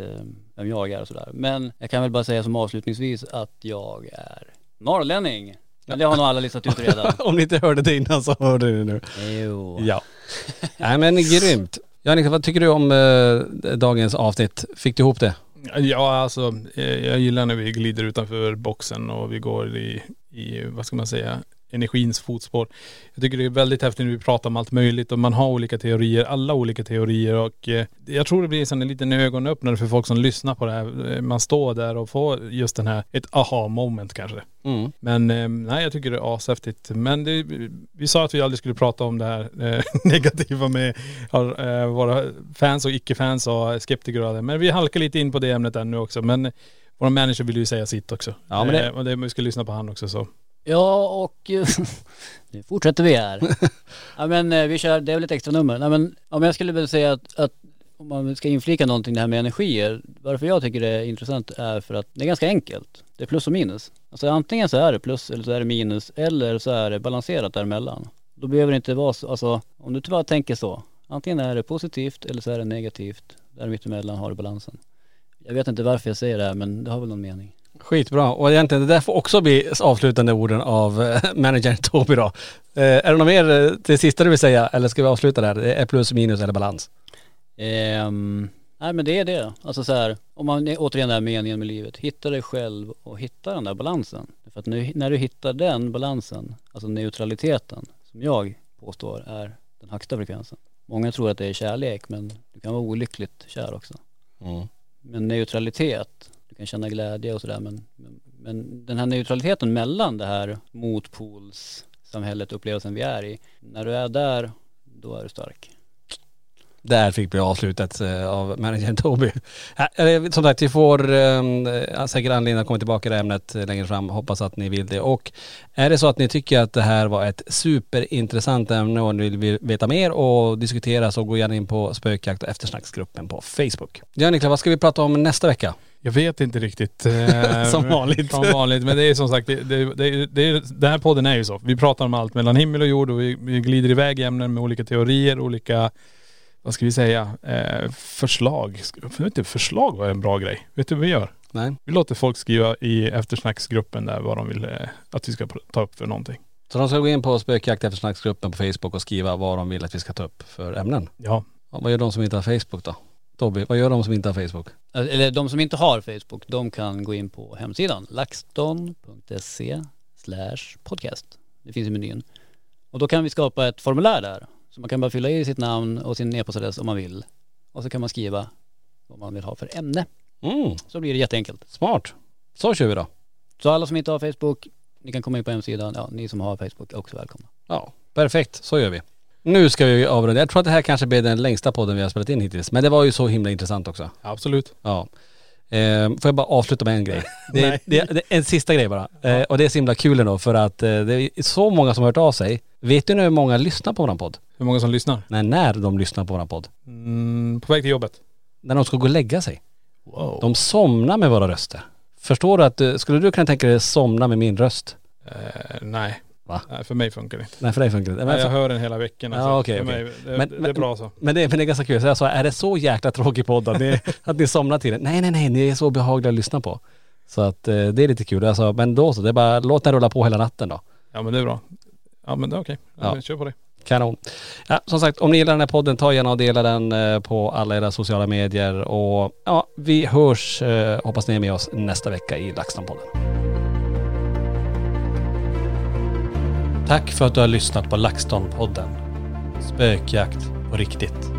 vem jag är och sådär. Men jag kan väl bara säga som avslutningsvis att jag är norrlänning. Men det har nog alla listat ut redan. Om ni inte hörde det innan så hör du nu. Jo. Ja. Nej, men grymt. Janik, vad tycker du om eh, dagens avsnitt? Fick du ihop det? Ja, alltså jag gillar när vi glider utanför boxen och vi går i, i vad ska man säga, energins fotspår. Jag tycker det är väldigt häftigt när vi pratar om allt möjligt och man har olika teorier, alla olika teorier, och eh, jag tror det blir en liten ögonöppnare för folk som lyssnar på det här. Man står där och får just den här, ett aha-moment kanske. Mm. Men eh, nej, jag tycker det är ashäftigt. Men det, vi sa att vi aldrig skulle prata om det här eh, negativa med eh, våra fans och icke-fans och skeptiker och det. Men vi halkar lite in på det ämnet ännu också. Men våra manager vill ju säga sitt också. Ja, men det... Eh, och det, vi ska lyssna på han också så. Ja, och nu fortsätter vi här. Ja, men vi kör, det är väl ett extra nummer. Nej, men om jag skulle vilja säga att, att om man ska inflika någonting det här med energier, varför jag tycker det är intressant är för att det är ganska enkelt. Det är plus och minus. Alltså antingen så är det plus eller så är det minus eller så är det balanserat däremellan. Då behöver det inte vara så, alltså om du bara tänker så, antingen är det positivt eller så är det negativt. Där mittemellan har du balansen. Jag vet inte varför jag säger det här, men det har väl någon mening. Skitbra. Och egentligen det där får också bli avslutande orden av managern Toby då. Eh, är det något mer till sista du vill säga eller ska vi avsluta där? Det är plus, minus eller balans? Um, nej men det är det. Alltså så här, om man är återigen där meningen med livet, hitta dig själv och hitta den där balansen. För att nu, när du hittar den balansen, alltså neutraliteten som jag påstår är den högsta frekvensen. Många tror att det är kärlek, men du kan vara olyckligt kär också. Mm. Men neutralitet, du kan känna glädje och sådär, men, men, men den här neutraliteten mellan det här motpolssamhället, upplevelsen vi är i, när du är där, då är du stark. Där fick vi avslutet av managern Toby. Som sagt, vi får äh, säkert anledning att komma tillbaka till ämnet längre fram. Hoppas att ni vill det. Och är det så att ni tycker att det här var ett superintressant ämne och ni vill veta mer och diskutera, så gå gärna in på Spökjakt och eftersnacksgruppen på Facebook. Ja, Niklas, vad ska vi prata om nästa vecka? Jag vet inte riktigt. som vanligt. Som vanligt. Men det är som sagt, det, det, det, det, det här podden är ju så. Vi pratar om allt mellan himmel och jord och vi, vi glider iväg ämnen med olika teorier, olika... Vad ska vi säga? Eh, förslag. Jag vet inte, förslag var en bra grej. Vet du vad vi gör? Nej. Vi låter folk skriva i eftersnacksgruppen där vad de vill eh, att vi ska ta upp för någonting. Så de ska gå in på Spökjakt eftersnacksgruppen på Facebook och skriva vad de vill att vi ska ta upp för ämnen? Ja. Ja, vad gör de som inte har Facebook då? Toby, vad gör de som inte har Facebook? Eller de som inte har Facebook, de kan gå in på hemsidan laxton punkt se slash podcast. Det finns i menyn. Och då kan vi skapa ett formulär där. Så man kan bara fylla i sitt namn och sin e-postadress om man vill. Och så kan man skriva vad man vill ha för ämne. Mm. Så blir det jätteenkelt. Smart. Så kör vi då. Så alla som inte har Facebook, ni kan komma in på hemsidan. Ja, ni som har Facebook är också välkomna. Ja, perfekt. Så gör vi. Nu ska vi avrunda. Jag tror att det här kanske blir den längsta podden vi har spelat in hittills. Men det var ju så himla intressant också. Absolut. Ja. Ehm, får jag bara avsluta med en grej. Det är, det, det är en sista grej bara. Ja. Ehm, och det är så himla kul ändå för att eh, det är så många som har hört av sig. Vet du nu hur många lyssnar på våran podd? Hur många som lyssnar? Nej, när de lyssnar på våran podd. Mm, på väg till jobbet. När de ska gå och lägga sig. Wow. De somnar med våra röster. Förstår du att, skulle du kunna tänka dig somna med min röst? Uh, nej. Va? Nej, för mig funkar det inte. Nej, för dig funkar det inte. Nej, jag hör den hela veckan. Alltså. Ja, okay, okay. Mig, det, men, det är men, bra så. Men det, men det är ganska kul. Så jag sa, är det så jäkla tråkig podd att ni, att ni somnar till det? Nej, nej, nej. Ni är så behagliga att lyssna på. Så att eh, det är lite kul. Alltså, men då så, det är bara, låt den rulla på hela natten då. Ja, men det är bra. Ja, men det är okej. Okay. Ja, ja. Kör på det. Kanon. Ja, som sagt, om ni gillar den här podden, ta gärna och dela den på alla era sociala medier. Och ja, vi hörs. Eh, hoppas ni är med oss nästa vecka i Laxtonpodden. Tack för att du har lyssnat på Laxtonpodden. Spökjakt på riktigt.